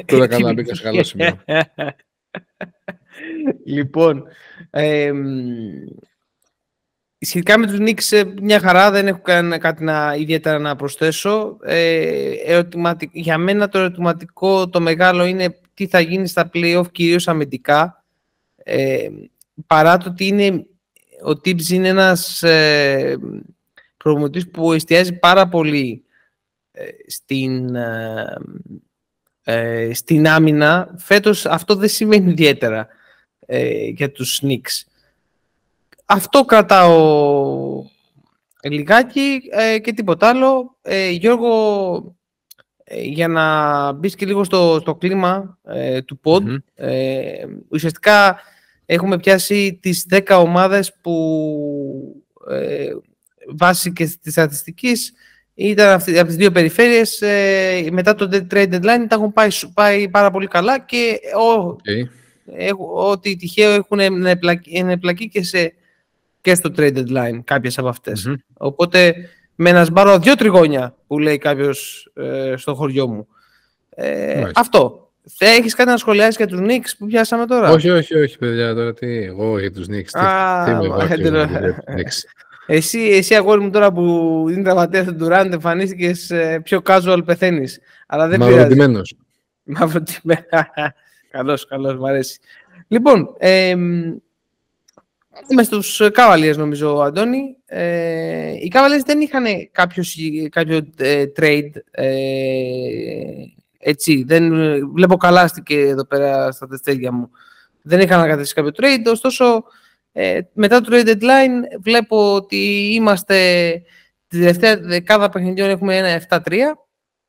Τώρα κάνω να μπήκα σε καλό σημείο. Λοιπόν, σχετικά με τους Knicks, μια χαρά, δεν έχω κάτι ιδιαίτερα να προσθέσω. Για μένα το ερωτηματικό το μεγάλο είναι τι θα γίνει στα play-off, κυρίως αμυντικά. Παρά το ότι ο Tibbs είναι ένας προπονητής που εστιάζει πάρα πολύ στην άμυνα, φέτος αυτό δεν σημαίνει ιδιαίτερα για τους Knicks. Αυτό κρατάω λιγάκι και τίποτα άλλο. Γιώργο, για να μπεις και λίγο στο κλίμα του pod, mm-hmm. Ουσιαστικά έχουμε πιάσει τις 10 ομάδες που βάσει και της στατιστικής ήταν από τις δύο περιφέρειες, μετά το trade deadline τα έχουν πάει πάρα πολύ καλά και ότι τυχαίο έχουν ενεπλακεί και στο trade deadline κάποιες από αυτές. Mm-hmm. Οπότε με ένα σμπάρο 2 τριγώνια που λέει κάποιος στο χωριό μου. Αυτό. Έχεις κάτι να σχολιάσεις για τους Knicks που πιάσαμε τώρα? Όχι παιδιά, τώρα τι εγώ για τους Knicks. Εσύ αγόρι μου τώρα που είναι τραυματίας του Ντουράντ εμφανίστηκες πιο casual, πεθαίνεις. Αλλά δεν πειράζει. Μαυροτημένος. Καλώς, μου αρέσει. Λοιπόν, είμαι στους Cavaliers νομίζω, Αντώνη. Οι Cavaliers δεν είχαν κάποιο trade. Έτσι, δεν βλέπω καλάστηκε εδώ πέρα στα τεστέρια μου. Δεν είχαν ανακατεύσει κάποιο trade, ωστόσο μετά το trade deadline βλέπω ότι είμαστε τη τελευταία δεκάδα παιχνιδιών, έχουμε ένα 7-3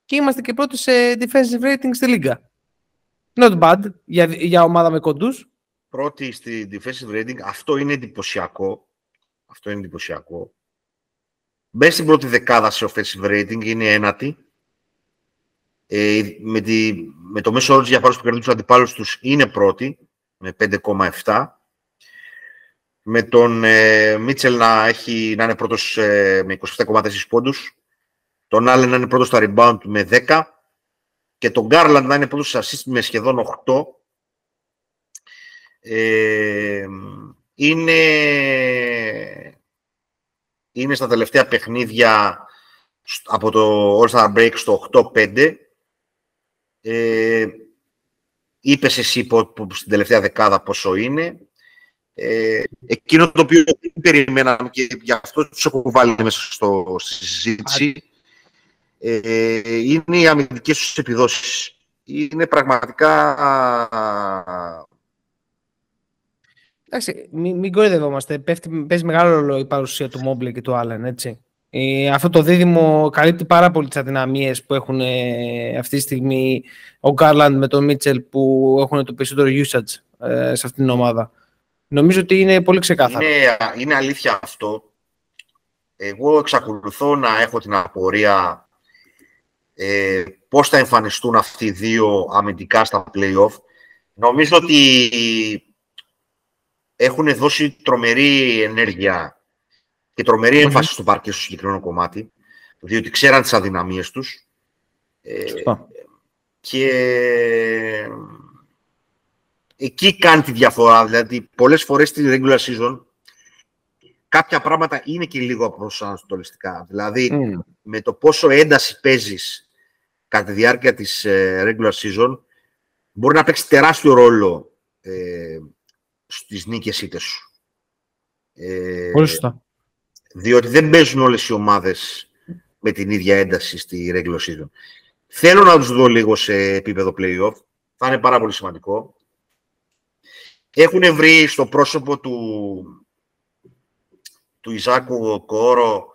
και είμαστε και πρώτοι σε defensive rating στη Λίγκα. Not bad για ομάδα με κοντούς. Πρώτη στη defensive rating, αυτό είναι εντυπωσιακό. Μπες στην πρώτη δεκάδα σε offensive rating, είναι ένατη. Με το μέσο όρο της διαφοράς που κερδίζουν τους αντιπάλους τους είναι πρώτη, με 5,7. Με τον Μίτσελ να είναι πρώτος με 27,4 πόντους. Τον Άλεν να είναι πρώτος στα rebound με 10. Και τον Garland να είναι πρώτος assist με σχεδόν 8. Είναι στα τελευταία παιχνίδια από το All-Star Break στο 8-5. Είπες εσύ στην τελευταία δεκάδα πόσο είναι. Εκείνο το οποίο περιμέναμε και γι' αυτό τους έχω βάλει μέσα στη συζήτηση, είναι οι αμυντικές τους επιδόσεις. Είναι πραγματικά... Εντάξει, μην κορυδευόμαστε. Παίζει μεγάλο ρόλο η παρουσία του Μόμπλε και του Άλεν, έτσι. Αυτό το δίδυμο καλύπτει πάρα πολύ τις αδυναμίες που έχουν αυτή τη στιγμή ο Γκάρλαντ με τον Μίτσελ, που έχουν το περισσότερο usage σε αυτήν την ομάδα. Νομίζω ότι είναι πολύ ξεκάθαρο. Είναι αλήθεια αυτό. Εγώ εξακολουθώ να έχω την απορία πώς θα εμφανιστούν αυτοί οι δύο αμυντικά στα play-off. Νομίζω ότι έχουν δώσει τρομερή ενέργεια και τρομερή έμφαση στο παρκέ στο συγκεκριμένο κομμάτι, διότι ξέραν τις αδυναμίες τους. Και εκεί κάνει τη διαφορά. Δηλαδή, πολλές φορές στη regular season κάποια πράγματα είναι και λίγο απροσανατολιστικά. Δηλαδή, με το πόσο ένταση παίζεις κατά τη διάρκεια της regular season, μπορεί να παίξει τεράστιο ρόλο στις νίκες ήττες σου. Διότι δεν παίζουν όλες οι ομάδες με την ίδια ένταση στη regular season. Θέλω να τους δω λίγο σε επίπεδο play-off. Θα είναι πάρα πολύ σημαντικό. Έχουν βρει στο πρόσωπο του Ιζάκου Κόρο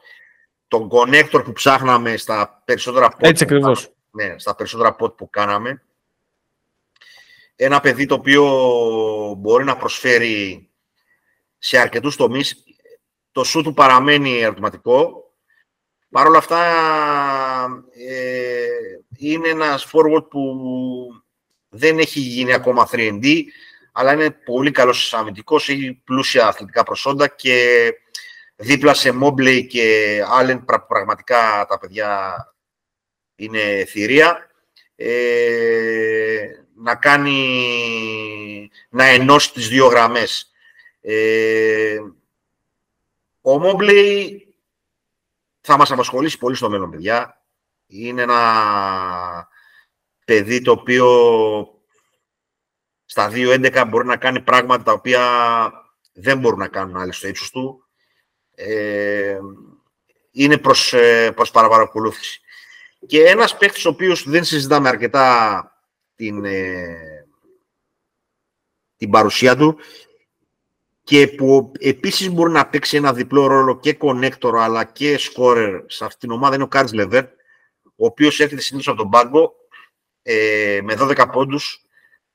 τον connector που ψάχναμε στα περισσότερα pot που κάναμε. Ένα παιδί το οποίο μπορεί να προσφέρει σε αρκετούς τομείς. Το σου του παραμένει ερωτηματικό. Παρ' όλα αυτά, είναι ένας forward που δεν έχει γίνει ακόμα 3D, αλλά είναι πολύ καλός αμυντικός, έχει πλούσια αθλητικά προσόντα και δίπλα σε Mobley και Allen, πραγματικά τα παιδιά είναι θηρία. Να ενώσει τις δύο γραμμές. Ο Mobley θα μας απασχολήσει πολύ στο μέλλον, παιδιά. Είναι ένα παιδί το οποίο στα 2-11 μπορεί να κάνει πράγματα τα οποία δεν μπορούν να κάνουν άλλοι στο ύψος του. Είναι προς παραπαρακολούθηση. Και ένας παίκτης ο οποίος δεν συζητάμε αρκετά την παρουσία του και που επίσης μπορεί να παίξει ένα διπλό ρόλο και connector αλλά και scorer σε αυτήν την ομάδα είναι ο Κάρις Λεβέρ, ο οποίος έρχεται συνήθως από τον πάγκο με 12 πόντους,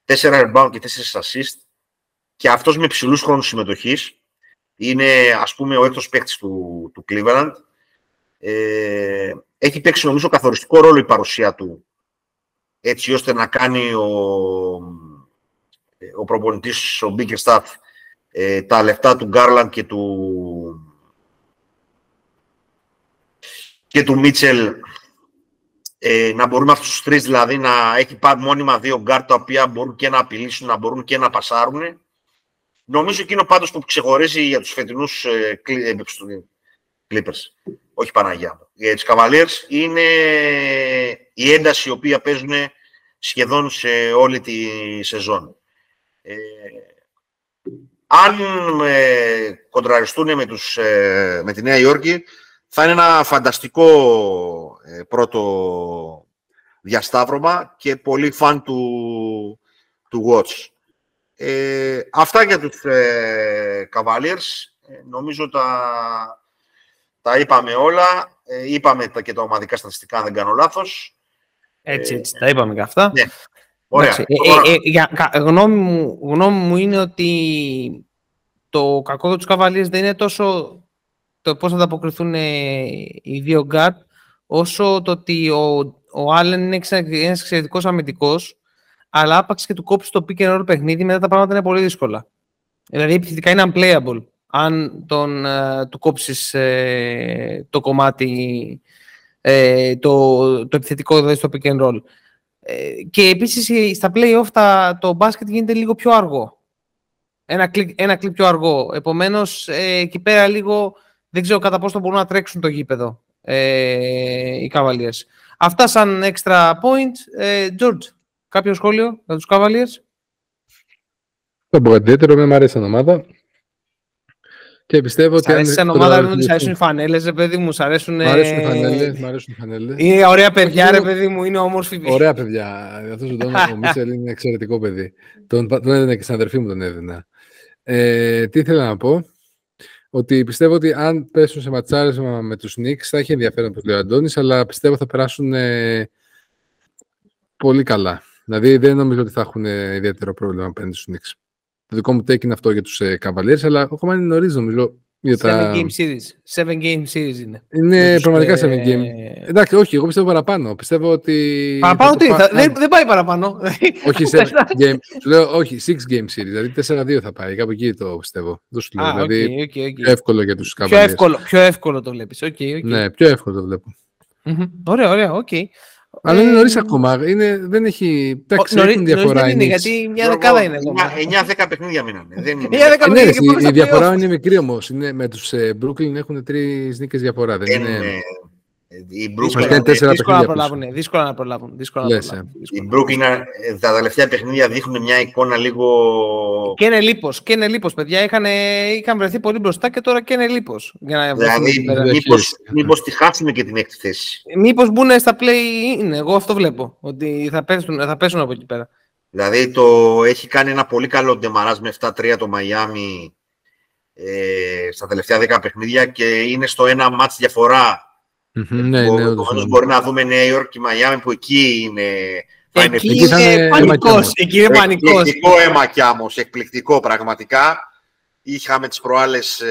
4 rebound και 4 assist και αυτός με υψηλούς χρόνους συμμετοχής. Είναι, ας πούμε, ο έκτος παίκτης του Cleveland. Έχει παίξει, νομίζω, καθοριστικό ρόλο η παρουσία του έτσι ώστε να κάνει ο προπονητής, ο Bickerstaff, τα λεφτά του Garland και του Mitchell, να μπορούν αυτούς τους τρεις, δηλαδή να έχει μόνιμα δύο guard τα οποία μπορούν και να απειλήσουν, να μπορούν και να πασάρουν. Νομίζω εκείνο πάντως που ξεχωρίζει για τους φετινούς Clippers, όχι Παναγιά μου, για τους Cavaliers, είναι η ένταση η οποία παίζουν σχεδόν σε όλη τη σεζόν. Αν κοντραριστούν με τη Νέα Υόρκη, θα είναι ένα φανταστικό πρώτο διασταύρωμα και πολύ φαν του Watch. Αυτά για τους Cavaliers. Νομίζω τα είπαμε όλα. Είπαμε και τα ομαδικά στατιστικά, αν δεν κάνω λάθος. Έτσι, τα είπαμε και αυτά. Ναι. Ωραία. Γνώμη μου είναι ότι το κακό τους Cavaliers δεν είναι τόσο το πώς θα ανταποκριθούν οι δύο γκάρτ, όσο το ότι ο Άλεν είναι ένας εξαιρετικός αμυντικός, αλλά άπαξε και του κόψει το pick and roll παιχνίδι, μετά τα πράγματα είναι πολύ δύσκολα. Δηλαδή, επιθετικά είναι unplayable, αν του κόψεις το κομμάτι, το επιθετικό, δηλαδή στο pick and roll. Και επίσης στα play-off το μπάσκετ γίνεται λίγο πιο αργό. Ένα κλικ πιο αργό. Επομένως, εκεί πέρα λίγο δεν ξέρω κατά πόσο μπορούν να τρέξουν το γήπεδο οι Cavaliers. Αυτά σαν extra point. George, κάποιο σχόλιο για τους Cavaliers? Το πω ιδιαίτερο, μου αρέσει η ομάδα. Και πιστεύω ότι. Αρέσει σαν ομάδα, μου αρέσουν οι φανέλες, ρε παιδί μου. Μου αρέσουν οι φανέλες. Είναι ωραία παιδιά, ρε παιδί μου, είναι όμορφοι. Ωραία παιδιά. Αυτός ο Μίτσελ είναι εξαιρετικό παιδί. Τον έδινα και στην αδερφή μου τον έδινα. Τι ήθελα να πω. Ότι πιστεύω ότι αν πέσουν σε ματσάρισμα με τους Knicks θα έχει ενδιαφέρον που λέει ο Αντώνης, αλλά πιστεύω θα περάσουν πολύ καλά. Δηλαδή δεν νομίζω ότι θα έχουν ιδιαίτερο πρόβλημα απέναντι στους Knicks. Το δικό μου take είναι αυτό για τους Cavaliers, αλλά ακόμα είναι νωρίς, νομίζω. Seven game series είναι. Είναι πραγματικά seven game. Εντάξει, όχι, εγώ πιστεύω παραπάνω. Πιστεύω ότι. Παραπάνω τι, δεν πάει παραπάνω. Όχι, seven game. Λέω, όχι, six game series. Δηλαδή 4-2 θα πάει. Κάπου εκεί το πιστεύω. Το σου λέω. Δηλαδή πιο εύκολο για τους Cavaliers. Πιο εύκολο το βλέπεις. Ναι, πιο εύκολο το βλέπω. Ωραία, ωραία, οκ. Αλλά είναι νωρίς ακόμα. Δεν έχει. Νωρίς διαφορά είναι. Γιατί μια δεκάδα είναι εδώ. 9-10 παιχνίδια μείνανε. Η διαφορά είναι μικρή όμως. Με τους Brooklyn έχουν 3 νίκες διαφορά. Οι Brooklyn δύσκολα να προλάβουν. Οι Brooklyn τα τελευταία παιχνίδια δείχνουν μια εικόνα λίγο. Και είναι λίπος. Και είναι λίπος, παιδιά. Είχαν βρεθεί πολύ μπροστά και τώρα και είναι λίπος. Δηλαδή, μήπως τη χάσουμε και την έκτη θέση. Μήπως μπουν στα play-in. Εγώ αυτό βλέπω. Ότι θα πέσουν από εκεί πέρα. Δηλαδή, έχει κάνει ένα πολύ καλό ντεμαράζ με 7-3 το Miami στα τελευταία 10 παιχνίδια και είναι στο ένα μάτς διαφορά. Επομένως μπορεί να δούμε Νέα Υόρκη και Μαϊάμι που εκεί είναι. Εκεί είναι πανικός. Εκπληκτικό αίμα κι όμως. Εκπληκτικό πραγματικά. Είχαμε τις προάλλες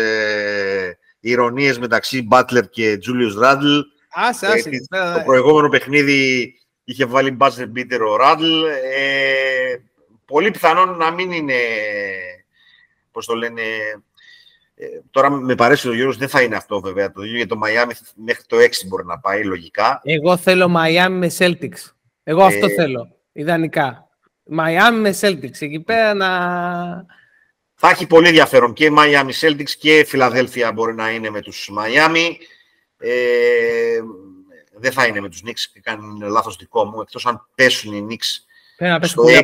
ηρωνίες μεταξύ Μπάτλερ και Τζούλιους Ράντλ. Το προηγούμενο παιχνίδι είχε βάλει μπάζερ μπίτερ ο Ράντλ. Πολύ πιθανόν να μην είναι, πώς το λένε. Τώρα με παρέσει ο Γιώργος, δεν θα είναι αυτό βέβαια το ίδιο, γιατί το Miami μέχρι το 6 μπορεί να πάει λογικά. Εγώ θέλω Miami με Celtics. Εγώ αυτό θέλω, ιδανικά. Miami με Celtics, εκεί πέρα να... Θα έχει πολύ ενδιαφέρον και Miami Celtics και Φιλαδέλφια μπορεί να είναι με τους Miami. Δεν θα είναι με τους Knicks, και κάνει λάθος δικό μου, εκτός αν πέσουν οι Knicks στο 6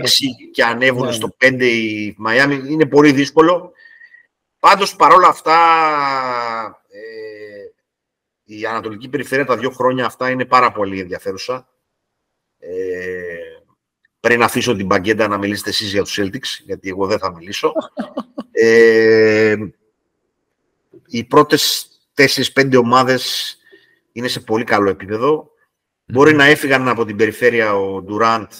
και ανέβουν στο 5 οι Miami. Είναι πολύ δύσκολο. Πάντως, παρόλα αυτά, η Ανατολική Περιφέρεια τα 2 χρόνια αυτά είναι πάρα πολύ ενδιαφέρουσα. Πριν αφήσω την μπαγκέντα να μιλήσετε εσείς για τους Celtics, γιατί εγώ δεν θα μιλήσω. Οι πρώτες 4-5 ομάδες είναι σε πολύ καλό επίπεδο. Μπορεί να έφυγαν από την περιφέρεια ο Ντουράντ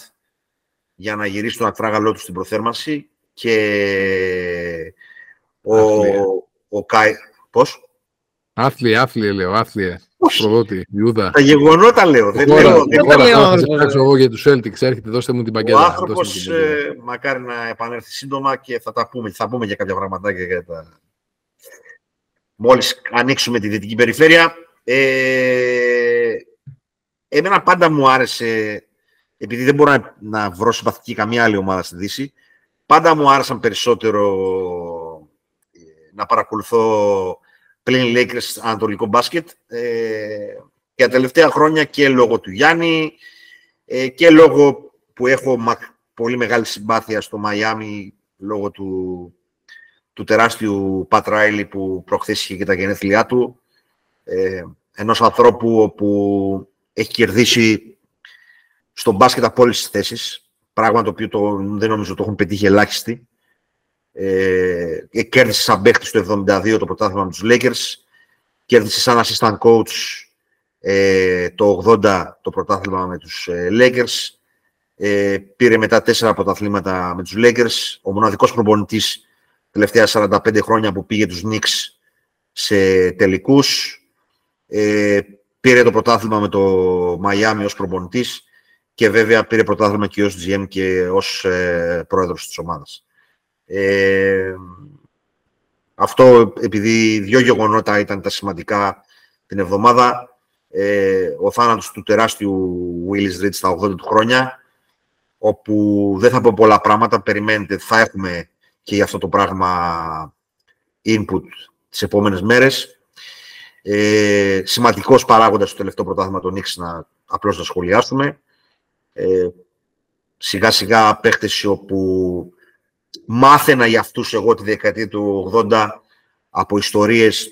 για να γυρίσει τον ακτράγαλό του στην προθέρμανση και... Πώς? Άθλιε, λέω, άθλιε. Προδότη, Ιούδα. Τα γεγονότα λέω. Δεν λέω. Θα σε ψάξω εγώ για τους Celtics. Έρχεται, δώστε μου την παγκέτα. Ο άνθρωπος, μακάρι να επανέλθει σύντομα και θα τα πούμε. Θα πούμε για κάποια πραγματάκια. Μόλις ανοίξουμε τη Δυτική Περιφέρεια. Εμένα πάντα μου άρεσε, επειδή δεν μπορώ να βρω συμπαθητική καμία άλλη ομάδα στη Δύση, πάντα μου άρεσαν περισσότερο να παρακολουθώ πλην Lakers ανατολικό μπάσκετ. Για τα τελευταία χρόνια και λόγω του Γιάννη και λόγω που έχω πολύ μεγάλη συμπάθεια στο Μαϊάμι λόγω του τεράστιου Πατ Ράιλι που προχθές είχε και τα γενέθλιά του. Ενός ανθρώπου που έχει κερδίσει στο μπάσκετ από όλες τις θέσεις. Πράγμα το οποίο δεν νομίζω το έχουν πετύχει ελάχιστοι. Κέρδισε σαν παίχτης το 1972 το πρωτάθλημα με τους Lakers, κέρδισε σαν assistant coach το 1980 το πρωτάθλημα με τους Lakers, πήρε μετά 4 πρωταθλήματα με τους Lakers, ο μοναδικός προπονητής τελευταία 45 χρόνια που πήγε τους Knicks σε τελικούς, πήρε το πρωτάθλημα με το Miami ως προπονητής και βέβαια πήρε πρωτάθλημα και ως GM και ως πρόεδρος της ομάδας. Αυτό επειδή 2 γεγονότα ήταν τα σημαντικά την εβδομάδα, ο θάνατος του τεράστιου Willis Reed στα 80 του χρόνια, όπου δεν θα πω πολλά πράγματα, περιμένετε, θα έχουμε και για αυτό το πράγμα input τις επόμενες μέρες. Σημαντικός παράγοντας στο τελευταίο πρωτάθλημα των Knicks, απλώς να σχολιάσουμε. Σιγά σιγά απέκτηση όπου μάθαινα για αυτούς εγώ τη δεκαετία του 80 από ιστορίες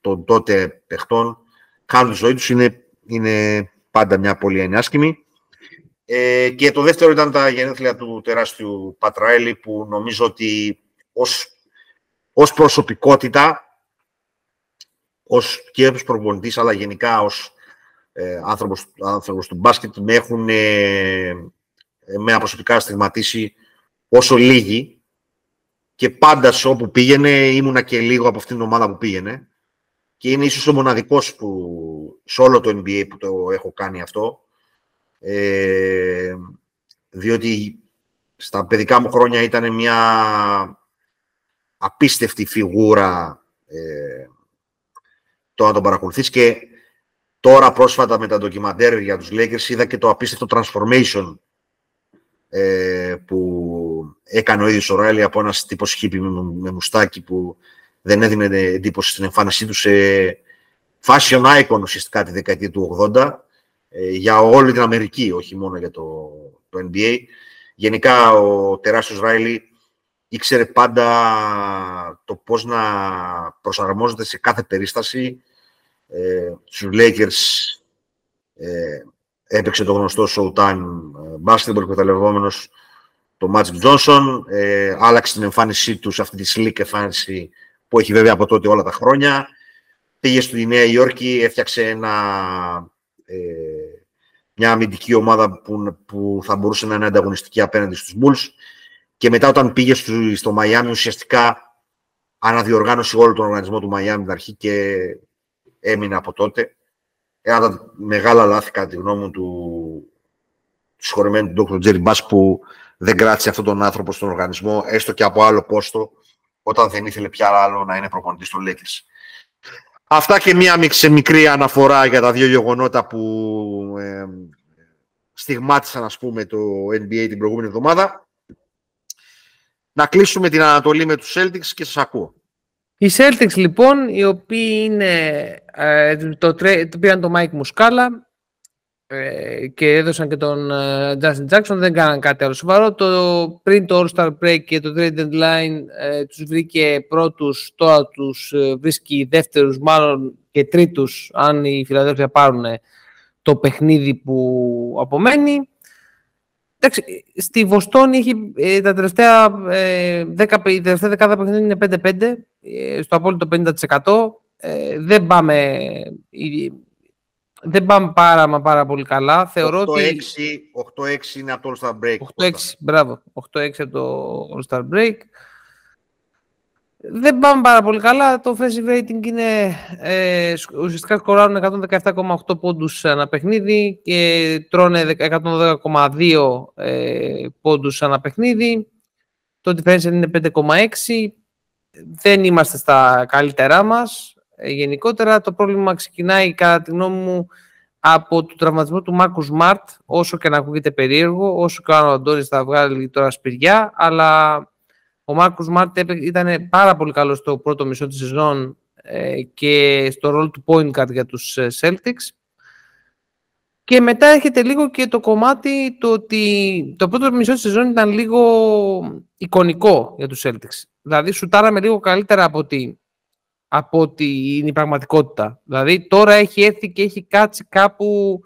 των τότε παιχτών. Κάνουν τη ζωή τους, είναι πάντα μια πολύ ενάσκημη. Και το δεύτερο ήταν τα γενέθλια του τεράστιου Πατ Ράιλι, που νομίζω ότι ως προσωπικότητα, ως και ως προπονητής, αλλά γενικά ως άνθρωπος του μπάσκετ, με έχουν εμένα προσωπικά στιγματίσει όσο λίγοι, και πάντα σε όπου πήγαινε ήμουνα και λίγο από αυτήν την ομάδα που πήγαινε και είναι ίσως ο μοναδικός που σε όλο το NBA που το έχω κάνει αυτό, διότι στα παιδικά μου χρόνια ήταν μια απίστευτη φιγούρα το να τον παρακολουθείς και τώρα πρόσφατα με τα ντοκιμαντέρ για τους Lakers είδα και το απίστευτο transformation που έκανε ο ίδιος ο Ράιλι από ένας τύπος χίπι με μουστάκι που δεν έδινε εντύπωση στην εμφάνισή του σε fashion icon ουσιαστικά τη δεκαετία του 80 για όλη την Αμερική, όχι μόνο για το NBA. Γενικά ο τεράστιος Ράιλι ήξερε πάντα το πώς να προσαρμόζεται σε κάθε περίσταση. Στους Lakers έπαιξε το γνωστό Showtime basketball εκμεταλλευόμενος το Magic Johnson, άλλαξε την εμφάνισή του σε αυτή τη sleek εμφάνιση που έχει βέβαια από τότε όλα τα χρόνια. Πήγε στη Νέα Υόρκη, έφτιαξε μια αμυντική ομάδα που θα μπορούσε να είναι ανταγωνιστική απέναντι στους Bulls και μετά όταν πήγε στο Μαϊάμι ουσιαστικά αναδιοργάνωσε όλο τον οργανισμό του Μαϊάμι στην αρχή και έμεινε από τότε. Ένα από τα μεγάλα λάθη κατά τη γνώμη μου του συγχωρημένου του Dr. Jerry Bass που δεν κράτησε αυτόν τον άνθρωπο στον οργανισμό έστω και από άλλο πόστο όταν δεν ήθελε πια άλλο να είναι προπονητής των Lakers. Αυτά και μία μικρή αναφορά για τα δύο γεγονότα που στιγμάτισαν, ας πούμε, το NBA την προηγούμενη εβδομάδα. Να κλείσουμε την Ανατολή με τους Celtics και σας ακούω. Οι Celtics, λοιπόν, οι οποίοι πήραν τον Mike Muscala και έδωσαν και τον Justin Jackson, δεν κάναν κάτι άλλο σοβαρό. Πριν το All-Star Break και το Trade Deadline τους βρήκε πρώτους, τώρα τους βρίσκει δεύτερους, μάλλον και τρίτους, αν οι Φιλαδέλφια πάρουν το παιχνίδι που απομένει. Εντάξει, στη Βοστόνη έχει τα τελευταία 10 παιχνίδια είναι 5-5, στο απόλυτο 50%. Δεν πάμε πάρα πολύ καλά. Θεωρώ 8-6, ότι... 8-6 είναι από το All-Star Break. 8-6, μπράβο. 8-6 από το All-Star Break. Δεν πάμε πάρα πολύ καλά. Το offensive rating είναι... ουσιαστικά σκοράρουν 117,8 πόντους ανά παιχνίδι και τρώνε 112,2 πόντους ανά παιχνίδι. Το differential είναι 5,6. Δεν είμαστε στα καλύτερά μας. Γενικότερα το πρόβλημα ξεκινάει κατά τη γνώμη μου από τον τραυματισμό του Μάρκου Σμαρτ, όσο και να ακούγεται περίεργο, όσο και αν ο Αντώνης θα βγάλει τώρα σπηριά, αλλά ο Μάρκου Σμαρτ ήταν πάρα πολύ καλός στο πρώτο μισό της σεζόν και στο ρόλο του point guard για τους Celtics. Και μετά έρχεται λίγο και το κομμάτι το ότι το πρώτο μισό της σεζόν ήταν λίγο εικονικό για τους Celtics. Δηλαδή σουτάραμε λίγο καλύτερα από ότι είναι η πραγματικότητα. Δηλαδή τώρα έχει έρθει και έχει κάτσει κάπου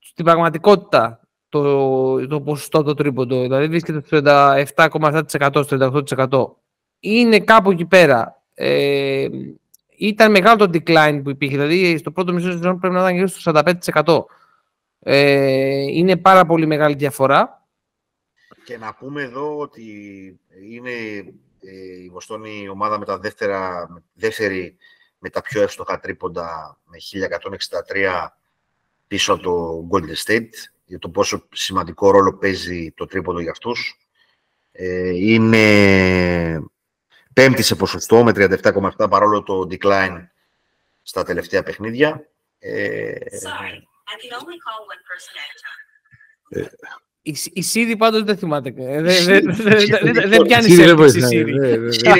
στην πραγματικότητα το ποσοστό το τρίποντο. Δηλαδή βρίσκεται στο 37,7%, στο 38%. Είναι κάπου εκεί πέρα. Ήταν μεγάλο το decline που υπήρχε. Δηλαδή στο πρώτο μισό σεζόν πρέπει να ήταν γύρω στο 45%. Είναι πάρα πολύ μεγάλη διαφορά. Και να πούμε εδώ ότι είναι... η Βοστόνη η ομάδα με τα δεύτερη με τα πιο εύστοχα τρίποντα με 1163 πίσω από το Golden State για το πόσο σημαντικό ρόλο παίζει το τρίποντο για αυτούς. Είναι πέμπτη σε ποσοστό με 37,7 παρόλο το decline στα τελευταία παιχνίδια. Η Σίδη πάντως δεν θυμάται. Δεν πιάνει σε έπληξη η Σίδη.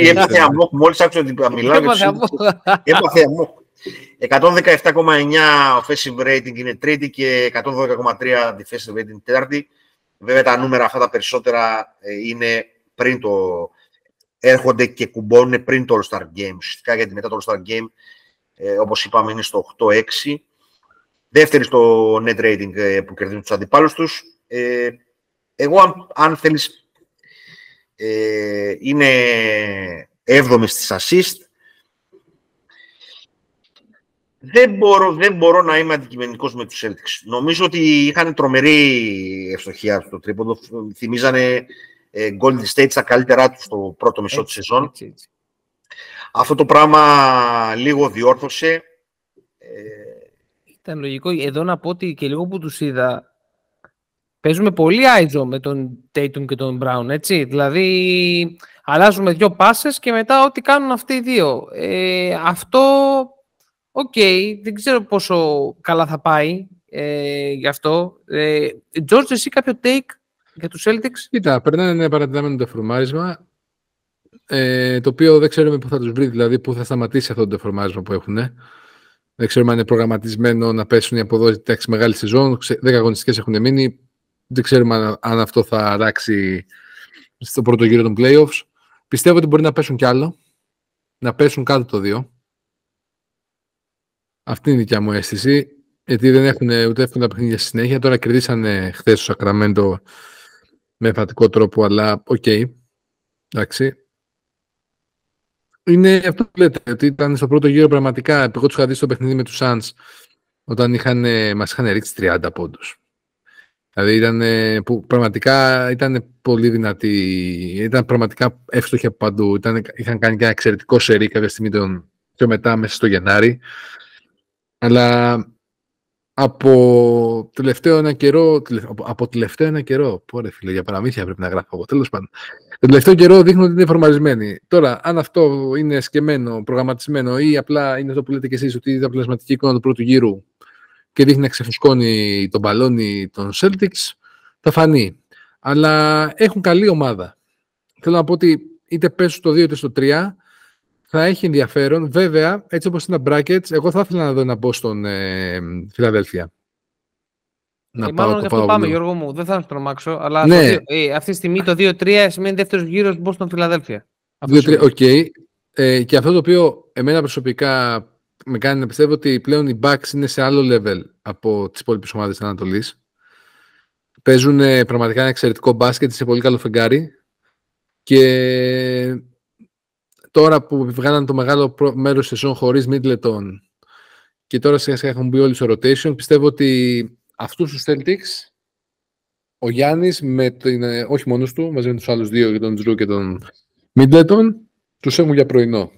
Έπαθε αμόκ, μόλις άκουσα ότι μιλάω για τη Σίδη. Έπαθε αμόκ. 117,9 offensive rating είναι τρίτη και 112,3 defensive rating τέταρτη. Βέβαια τα νούμερα αυτά τα περισσότερα είναι πριν το... έρχονται και κουμπώνουν πριν το All-Star Game. Ουσιαστικά γιατί μετά το All-Star Game, όπως είπαμε, είναι στο 8-6. Δεύτερη στο net rating που κερδίζουν τους αντιπάλους τους. Εγώ αν θέλεις είναι 7η στις assist. Δεν μπορώ να είμαι αντικειμενικός με τους Celtics. Νομίζω ότι είχαν τρομερή ευστοχία στο τρίποντο. Θυμίζανε Golden State στα καλύτερά του στο πρώτο μισό της σεζόν. Έτσι. Αυτό το πράγμα λίγο διόρθωσε. Ήταν λογικό. Εδώ να πω ότι και λίγο που τους είδα, παίζουμε πολύ άιτζο με τον Tatum και τον Brown, έτσι. Δηλαδή, αλλάζουμε δύο πάσες και μετά ό,τι κάνουν αυτοί οι δύο. Αυτό, οκ, δεν ξέρω πόσο καλά θα πάει γι' αυτό. George, εσύ κάποιο take για τους Celtics? Κοίτα, περνάνε ένα παρατεταμένο τεφορμάρισμα, το οποίο δεν ξέρουμε πού θα τους βρει, δηλαδή πού θα σταματήσει αυτό το τεφορμάρισμα που έχουν. Δεν ξέρουμε αν είναι προγραμματισμένο να πέσουν οι αποδόσεις τη μεγάλη σεζόν. 10 αγωνιστικές έχουν μείνει. Δεν ξέρουμε αν αυτό θα αράξει στο πρώτο γύρο των playoffs. Πιστεύω ότι μπορεί να πέσουν κι άλλο. Να πέσουν κάτω το 2. Αυτή είναι η δικιά μου αίσθηση. Γιατί δεν έχουν ούτε εύκολα παιχνίδια στη συνέχεια. Τώρα κερδίσανε χθες στο Σακραμέντο με εμφατικό τρόπο, αλλά οκ. Εντάξει. Είναι αυτό που λέτε, ότι ήταν στο πρώτο γύρο πραγματικά. Εγώ τους είχα δει στο παιχνίδι με τους Suns όταν μας είχαν ρίξει 30 πόντους. Δηλαδή που πραγματικά ήταν πολύ δυνατοί, ήταν πραγματικά εύστοχοι από παντού. Είχαν κάνει και ένα εξαιρετικό σερί κάποια στιγμή πιο μετά μέσα στο Γενάρη. Αλλά από τελευταίο ένα καιρό, πόρε φίλε, για παραμύθια πρέπει να γράφω εγώ, τέλος πάντων. Το τελευταίο καιρό δείχνουν ότι είναι φορμαρισμένοι. Τώρα, αν αυτό είναι σκεμμένο, προγραμματισμένο ή απλά είναι αυτό που λέτε κι εσείς, ότι είναι τα πλασματική εικόνα του πρώτου γύρου και δείχνει να ξεφουσκώνει τον μπαλόνι των Celtics, θα φανεί. Αλλά έχουν καλή ομάδα. Θέλω να πω ότι είτε πέσουν στο 2 είτε στο 3, θα έχει ενδιαφέρον. Βέβαια, έτσι όπως είναι τα brackets, εγώ θα ήθελα να δω ένα Boston Φιλαδέλφια. Να μάλλον γι' αυτό πάμε, Γιώργο μου. Δεν θα σας τρομάξω, αλλά ναι. Αυτή τη στιγμή το 2-3 σημαίνει δεύτερος γύρος Boston Φιλαδέλφια. Οκ. Και αυτό το οποίο εμένα προσωπικά με κάνει να πιστεύω ότι πλέον οι Bucks είναι σε άλλο level από τις υπόλοιπες ομάδες της Ανατολής. Παίζουν πραγματικά ένα εξαιρετικό μπάσκετ σε πολύ καλό φεγγάρι. Και τώρα που βγάλαν το μεγάλο μέρος σεζόν χωρίς Middleton και τώρα σιγά-σιγά έχουν μπει όλοι στο rotation, πιστεύω ότι αυτούς τους Celtics, ο Γιάννης, όχι μόνος του, μαζί με τους άλλους δύο, και τον Τζρου και τον Middleton, τους έχουν για πρωινό.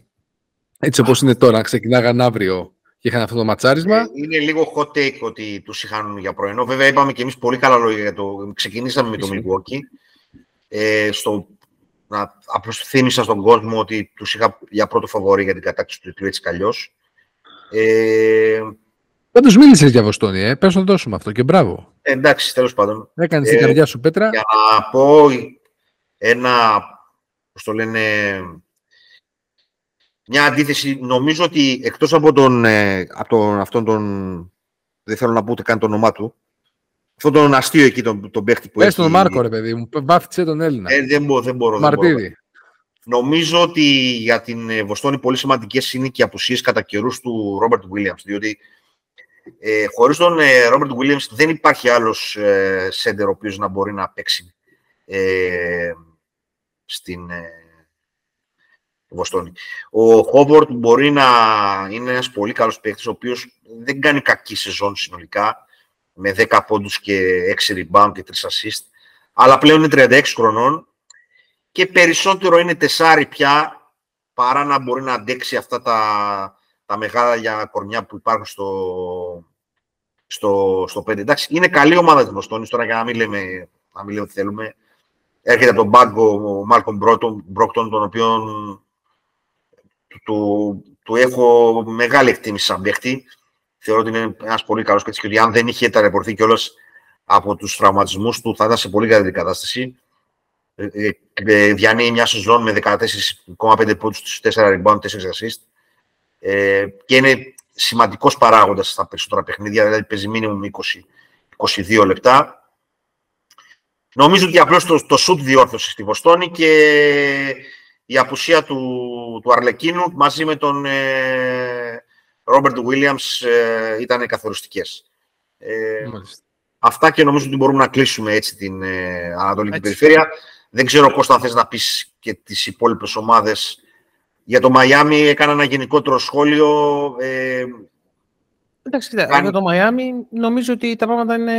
Έτσι όπως είναι τώρα, ξεκινάγαν αύριο και είχαν αυτό το ματσάρισμα. Είναι λίγο hot take ότι τους είχαν για πρωινό. Βέβαια, είπαμε και εμείς πολύ καλά λόγια για το. Ξεκινήσαμε με το Milwaukee. Απλώς θύμισα στον κόσμο ότι τους είχα για πρώτο φαβορί για την κατάκτηση του τίτλου, έτσι κι αλλιώς. Δεν τους μίλησες για Βοστόνη, πες να το δώσουμε αυτό και μπράβο. Εντάξει, τέλος πάντων. Έκανες την καρδιά σου πέτρα. Για να πω ένα, πώς το λένε, μια αντίθεση. Νομίζω ότι εκτός από αυτόν τον, δεν θέλω να πω ούτε καν το όνομά του, αυτόν τον αστείο εκεί, τον παίχτη που έχει. Πες τον Μάρκο, ρε παιδί μου, βάφτισε τον Έλληνα. Δεν μπορώ. Μαρτύρι. Νομίζω ότι για την Βοστόνη πολύ σημαντικές είναι και οι απουσίες κατά καιρούς του Ρόμπερτ Γουίλιαμς, διότι χωρίς τον Ρόμπερτ Γουίλιαμς δεν υπάρχει άλλος σέντερ ο οποίος να μπορεί να παίξει στην Βοστόνη. Ο Χόβορντ μπορεί να είναι ένας πολύ καλός παίκτης, ο οποίος δεν κάνει κακή σεζόν συνολικά, με 10 πόντους και 6 rebound και 3 assist, αλλά πλέον είναι 36 χρονών και περισσότερο είναι 4 πια παρά να μπορεί να αντέξει αυτά τα μεγάλα για κορμιά που υπάρχουν στο 5. Εντάξει, είναι καλή ομάδα της Βοστόνης, τώρα για να μην λέμε ότι θέλουμε. Έρχεται από τον πάγκο ο Μάλκομ Μπρόκτον, τον οποίο του έχω μεγάλη εκτίμηση σαν παίχτη. Θεωρώ ότι είναι ένας πολύ καλός παίκτης και ότι αν δεν είχε ταλαιπωρηθεί κιόλας από τους τραυματισμούς του, θα ήταν σε πολύ καλύτερη κατάσταση. Διανύει μια σεζόν με 14,5 πόντους στους 4 rebound, 4 assist. Και είναι σημαντικός παράγοντας στα περισσότερα παιχνίδια, δηλαδή παίζει μίνιμουμ 20-22 λεπτά. Νομίζω ότι απλώς το σουτ διόρθωσε στη Βοστόνη και η απουσία του Αρλεκίνου μαζί με τον Ρόμπερτ Γουίλιαμς ήταν καθοριστικές. Αυτά, και νομίζω ότι μπορούμε να κλείσουμε έτσι την Ανατολική Περιφέρεια. Δεν ξέρω, Κώστα, αν θες να πεις και τις υπόλοιπες ομάδες. Για το Μαϊάμι έκανα ένα γενικότερο σχόλιο. Εντάξει, για το Μαϊάμι νομίζω ότι τα πράγματα είναι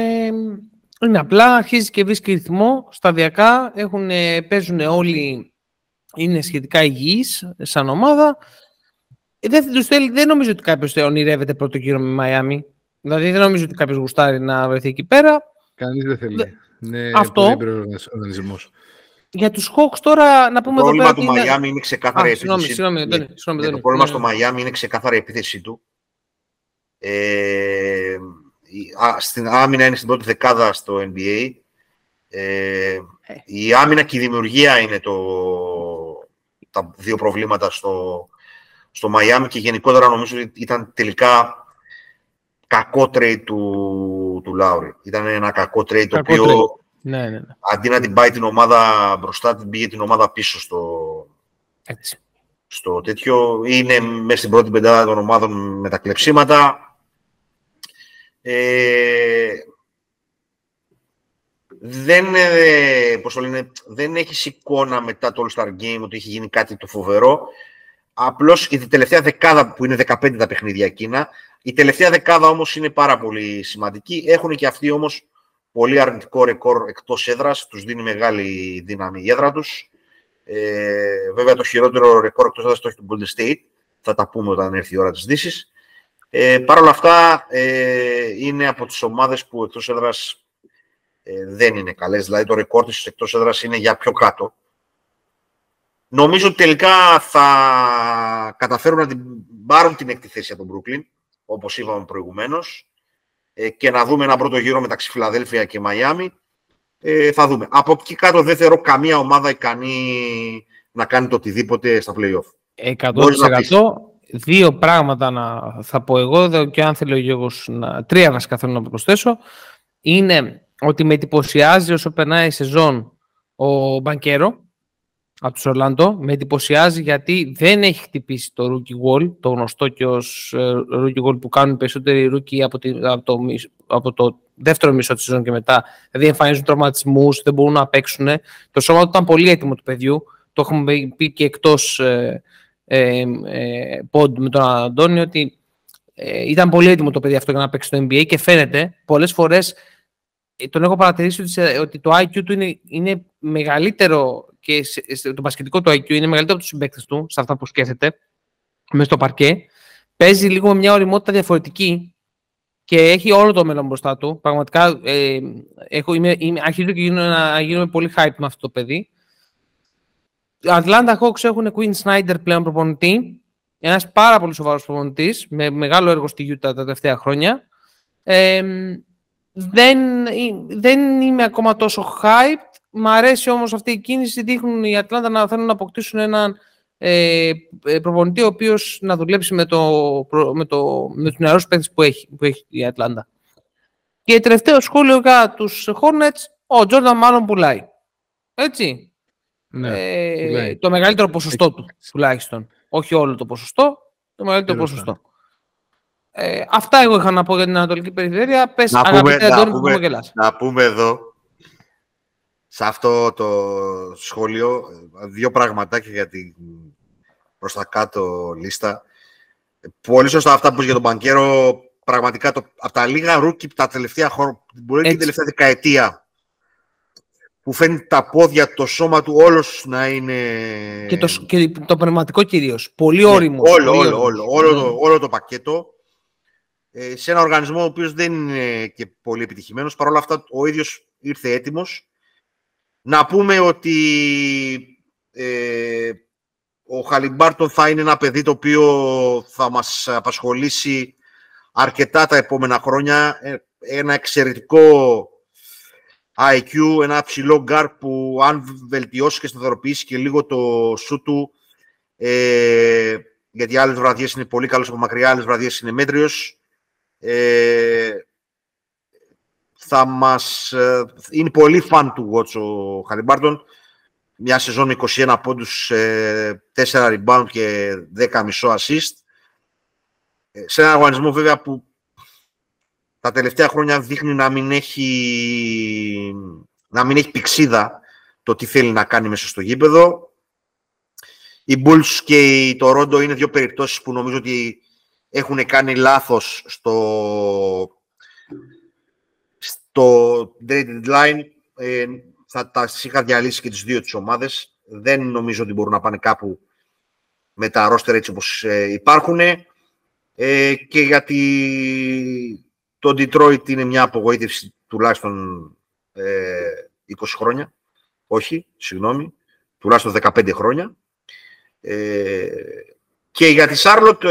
Είναι απλά, αρχίζει και βρίσκει ρυθμό, σταδιακά παίζουν όλοι, είναι σχετικά υγιείς σαν ομάδα. Δεν νομίζω ότι κάποιος ονειρεύεται πρώτο γύρο με Μαϊάμι. Δηλαδή δεν νομίζω ότι κάποιος γουστάρει να βρεθεί εκεί πέρα. Κανείς δεν θέλει. Ναι, αυτό. Για τους Hawks τώρα να πούμε το πρόβλημα του Μαϊάμι είναι ξεκάθαρα η επίθεση του. Το πρόβλημα στο Μαϊάμι είναι ξεκάθαρα η επίθεση του. Στην άμυνα είναι στην πρώτη δεκάδα στο NBA. Η άμυνα και η δημιουργία είναι τα δύο προβλήματα στο Μαϊάμι και γενικότερα νομίζω ότι ήταν τελικά κακό trade του Λάουρι. Ήταν ένα κακό trade το οποίο αντί να την πάει την ομάδα μπροστά, την πήγε την ομάδα πίσω στο τέτοιο. Είναι μέσα στην πρώτη πεντάδα των ομάδων με τα κλεψίματα. Δεν έχεις εικόνα μετά το All-Star Game ότι έχει γίνει κάτι το φοβερό. Απλώς η τελευταία δεκάδα που είναι 15 τα παιχνίδια εκείνα, η τελευταία δεκάδα όμως είναι πάρα πολύ σημαντική. Έχουν και αυτοί όμως πολύ αρνητικό ρεκόρ εκτός έδρας, τους δίνει μεγάλη δύναμη η έδρα τους. Βέβαια το χειρότερο ρεκόρ εκτός έδρας το έχει του Golden State, θα τα πούμε όταν έρθει η ώρα της Δύσης. Παρ' όλα αυτά, είναι από τις ομάδες που εκτός έδρας δεν είναι καλές. Δηλαδή, το ρεκόρ της εκτός έδρας είναι για πιο κάτω. Νομίζω ότι τελικά θα καταφέρουν να την πάρουν την έκτη θέση από τον Brooklyn, όπως είπαμε προηγουμένως, και να δούμε ένα πρώτο γύρο μεταξύ Φιλαδέλφια και Μαϊάμι. Θα δούμε. Από εκεί κάτω δεν θεωρώ καμία ομάδα ικανή να κάνει το οτιδήποτε στα play-off. 100%. Δύο πράγματα θα πω εγώ εδώ και αν θέλω ο Γιώργος τρία βασικά θέλω να προσθέσω. Είναι ότι με εντυπωσιάζει όσο περνάει η σεζόν ο Μπανκέρο από τους Ορλάντο. Με εντυπωσιάζει γιατί δεν έχει χτυπήσει το rookie wall, το γνωστό και ως rookie wall που κάνουν περισσότεροι rookie από το δεύτερο μισό της σεζόν και μετά. Δηλαδή εμφανίζουν τραυματισμούς, δεν μπορούν να παίξουν. Το σώμα του ήταν πολύ έτοιμο του παιδιού. Το έχουμε πει και εκτός πόντ με τον Αντώνιο ότι ήταν πολύ έτοιμο το παιδί αυτό για να παίξει το NBA και φαίνεται πολλές φορές τον έχω παρατηρήσει ότι το IQ του είναι μεγαλύτερο και το μπασκετικό του IQ είναι μεγαλύτερο από τους συμπαίκτες του σε αυτά που σκέφτεται μέσα στο παρκέ. Παίζει λίγο μια ωριμότητα διαφορετική και έχει όλο το μέλλον μπροστά του. Πραγματικά αρχίζω και γίνομαι πολύ hype με αυτό το παιδί. Atlanta Hawks έχουν Quinn Snyder πλέον προπονητή. Ένας πάρα πολύ σοβαρός προπονητής, με μεγάλο έργο στη Utah τα τελευταία χρόνια. Δεν είμαι ακόμα τόσο hyped. Μ' αρέσει όμως αυτή η κίνηση. Δείχνουν οι Atlanta να θέλουν να αποκτήσουν έναν προπονητή ο οποίος να δουλέψει με τους νεαρούς παίκτες που έχει η Atlanta. Και τελευταίο σχόλιο για τους Hornets, ο Jordan μάλλον πουλάει. Έτσι. Ναι, το μεγαλύτερο ποσοστό του τουλάχιστον. Όχι όλο το ποσοστό, το μεγαλύτερο ποσοστό. Αυτά εγώ είχα να πω για την Ανατολική Περιφέρεια. Πες αγαπητέ Αντώνη που μου γελάς. Να πούμε εδώ, σε αυτό το σχόλιο, δύο πραγματάκια για την προς τα κάτω λίστα. Πολύ σωστά αυτά που είπες για τον Μπανκέρο. Πραγματικά από τα λίγα ρούκι τα τελευταία χρόνια, μπορεί και την τελευταία δεκαετία, που φαίνει τα πόδια, το σώμα του, όλος να είναι... Και το πνευματικό κυρίως. Πολύ όριμος. Όλο το πακέτο. Σε ένα οργανισμό ο οποίος δεν είναι και πολύ επιτυχημένος. Παρ' όλα αυτά, ο ίδιος ήρθε έτοιμος. Να πούμε ότι ο Χαλιμπάρτον θα είναι ένα παιδί το οποίο θα μας απασχολήσει αρκετά τα επόμενα χρόνια. Ένα εξαιρετικό... IQ, ένα ψηλό γκάρ που αν βελτιώσει και σταθεροποιήσει και λίγο το σου του, γιατί άλλες βραδιές είναι πολύ καλός από μακριά, άλλες βραδιές είναι μέτριος, είναι πολύ φαν του watch ο Χαλιμπάρτον. Μια σεζόν 21 πόντους, 4 rebound και 10,5 assist. Σε έναν οργανισμό βέβαια που τα τελευταία χρόνια δείχνει να μην έχει πηξίδα το τι θέλει να κάνει μέσα στο γήπεδο. Οι Bulls και η Toronto είναι δύο περιπτώσεις που νομίζω ότι έχουν κάνει λάθος στο στο deadline θα τα είχα διαλύσει και τις δύο τις ομάδες. Δεν νομίζω ότι μπορούν να πάνε κάπου με τα roster έτσι όπως υπάρχουν. Και γιατί το Detroit είναι μια απογοήτευση τουλάχιστον 20 χρόνια. Όχι, συγγνώμη, τουλάχιστον 15 χρόνια. Και για τη Charlotte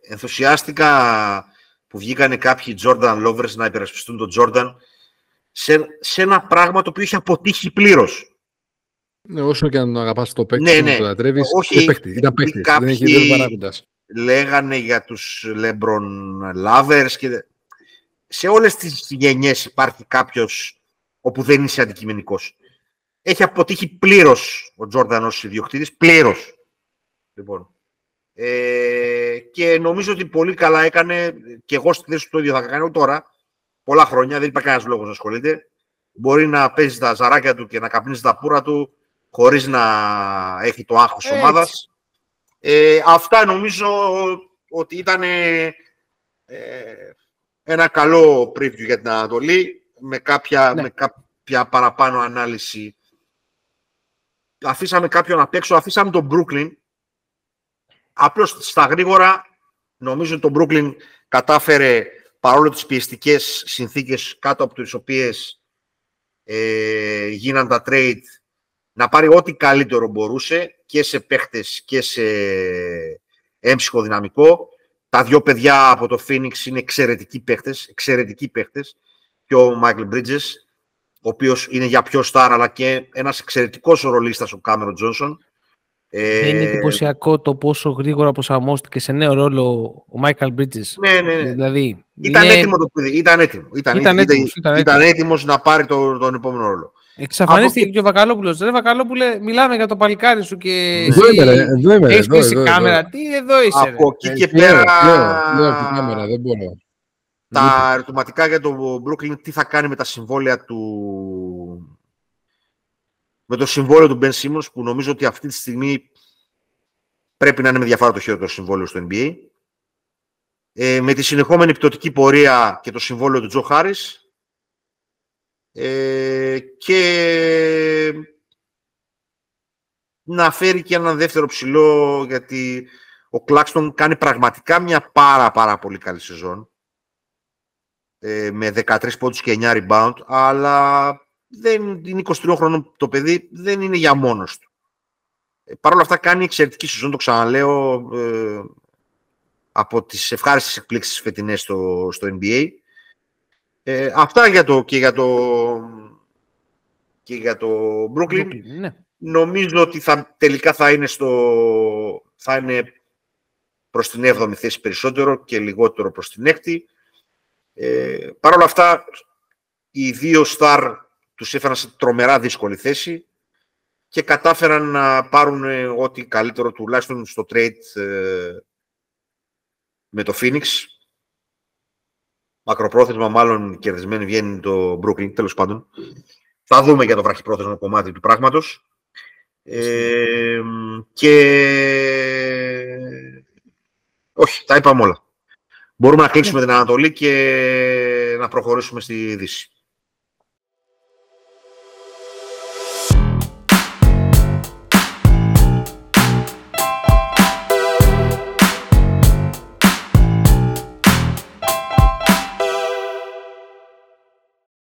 ενθουσιάστηκα που βγήκανε κάποιοι Jordan lovers να υπερασπιστούν τον Jordan σε ένα πράγμα το οποίο είχε αποτύχει πλήρως. Ναι, όσο και να τον αγαπάς το παίκτη, ναι, ναι, το λατρεύεις, όχι, ήταν παίκτη, δεν έχει δύο παράγοντας. Λέγανε για τους LeBron lovers και... Σε όλες τις γενιές υπάρχει κάποιος όπου δεν είσαι αντικειμενικός. Έχει αποτύχει πλήρως ο Jordan ως ιδιοκτήτης, πλήρως. Λοιπόν. Και νομίζω ότι πολύ καλά έκανε και εγώ στη θέση του το ίδιο θα κάνω τώρα. Πολλά χρόνια, δεν υπάρχει κανένας λόγος να ασχολείται. Μπορεί να παίζει τα ζαράκια του και να καπνίζει τα πουρα του χωρίς να έχει το άγχος της ομάδας. Αυτά νομίζω ότι ήταν ένα καλό preview για την Ανατολή με κάποια παραπάνω ανάλυση. Αφήσαμε κάποιον απ' έξω, αφήσαμε τον Brooklyn. Απλώς στα γρήγορα, νομίζω ότι το Brooklyn κατάφερε παρόλο τις πιεστικές συνθήκες κάτω από τις οποίες γίναν τα trade να πάρει ό,τι καλύτερο μπορούσε και σε παίχτες και σε έμψυχο δυναμικό. Τα δύο παιδιά από το Phoenix είναι εξαιρετικοί παίχτες και ο Michael Bridges, ο οποίος είναι για πιο στάρ αλλά και ένας εξαιρετικός ρολίστας ο Cameron Johnson. Είναι εντυπωσιακό το πόσο γρήγορα προσαρμόστηκε σε νέο ρόλο ο Michael Bridges. Ναι, ναι, ναι. Δηλαδή, ήταν έτοιμο το παιδί. Ήταν έτοιμος να πάρει τον επόμενο ρόλο. Εξαφανίστηκε και ο Βακαλόπουλος. Ρε Βακαλόπουλε, μιλάμε για το παλικάρι σου και. Έχει κλείσει κάμερα. Τι εδώ είσαι. Από εκεί και πέρα. Τα ερωτηματικά για τον Brooklyn, τι θα κάνει με τα συμβόλαια του. Με το συμβόλαιο του Ben Simmons, που νομίζω ότι αυτή τη στιγμή πρέπει να είναι με διαφορά το χειρότερο συμβόλαιο στο NBA. Με τη συνεχόμενη πτωτική πορεία και το συμβόλαιο του Τζο Χάρις. Και να φέρει και έναν δεύτερο ψηλό, γιατί ο Κλάξτον κάνει πραγματικά μια πάρα πολύ καλή σεζόν. Με 13 πόντους και 9 rebound, αλλά... Δεν είναι 23 χρονών το παιδί, δεν είναι για μόνος του. Παρ' όλα αυτά κάνει εξαιρετική σεζόν, το ξαναλέω, από τις ευχάριστες εκπλήξεις φετινές στο NBA. Αυτά για το Brooklyn. Ναι. Νομίζω ότι τελικά θα είναι προς την 7η θέση περισσότερο και λιγότερο προς την 6η. Παρ' όλα αυτά, οι δύο star τους έφεραν σε τρομερά δύσκολη θέση και κατάφεραν να πάρουν ό,τι καλύτερο τουλάχιστον στο trade με το Phoenix. Μακροπρόθεσμα μάλλον κερδισμένη βγαίνει το Brooklyn, τέλος πάντων. Θα δούμε για το βραχυπρόθεσμο κομμάτι του πράγματος. Και... Όχι, τα είπαμε όλα. Μπορούμε να κλείσουμε την Ανατολή και να προχωρήσουμε στη Δύση.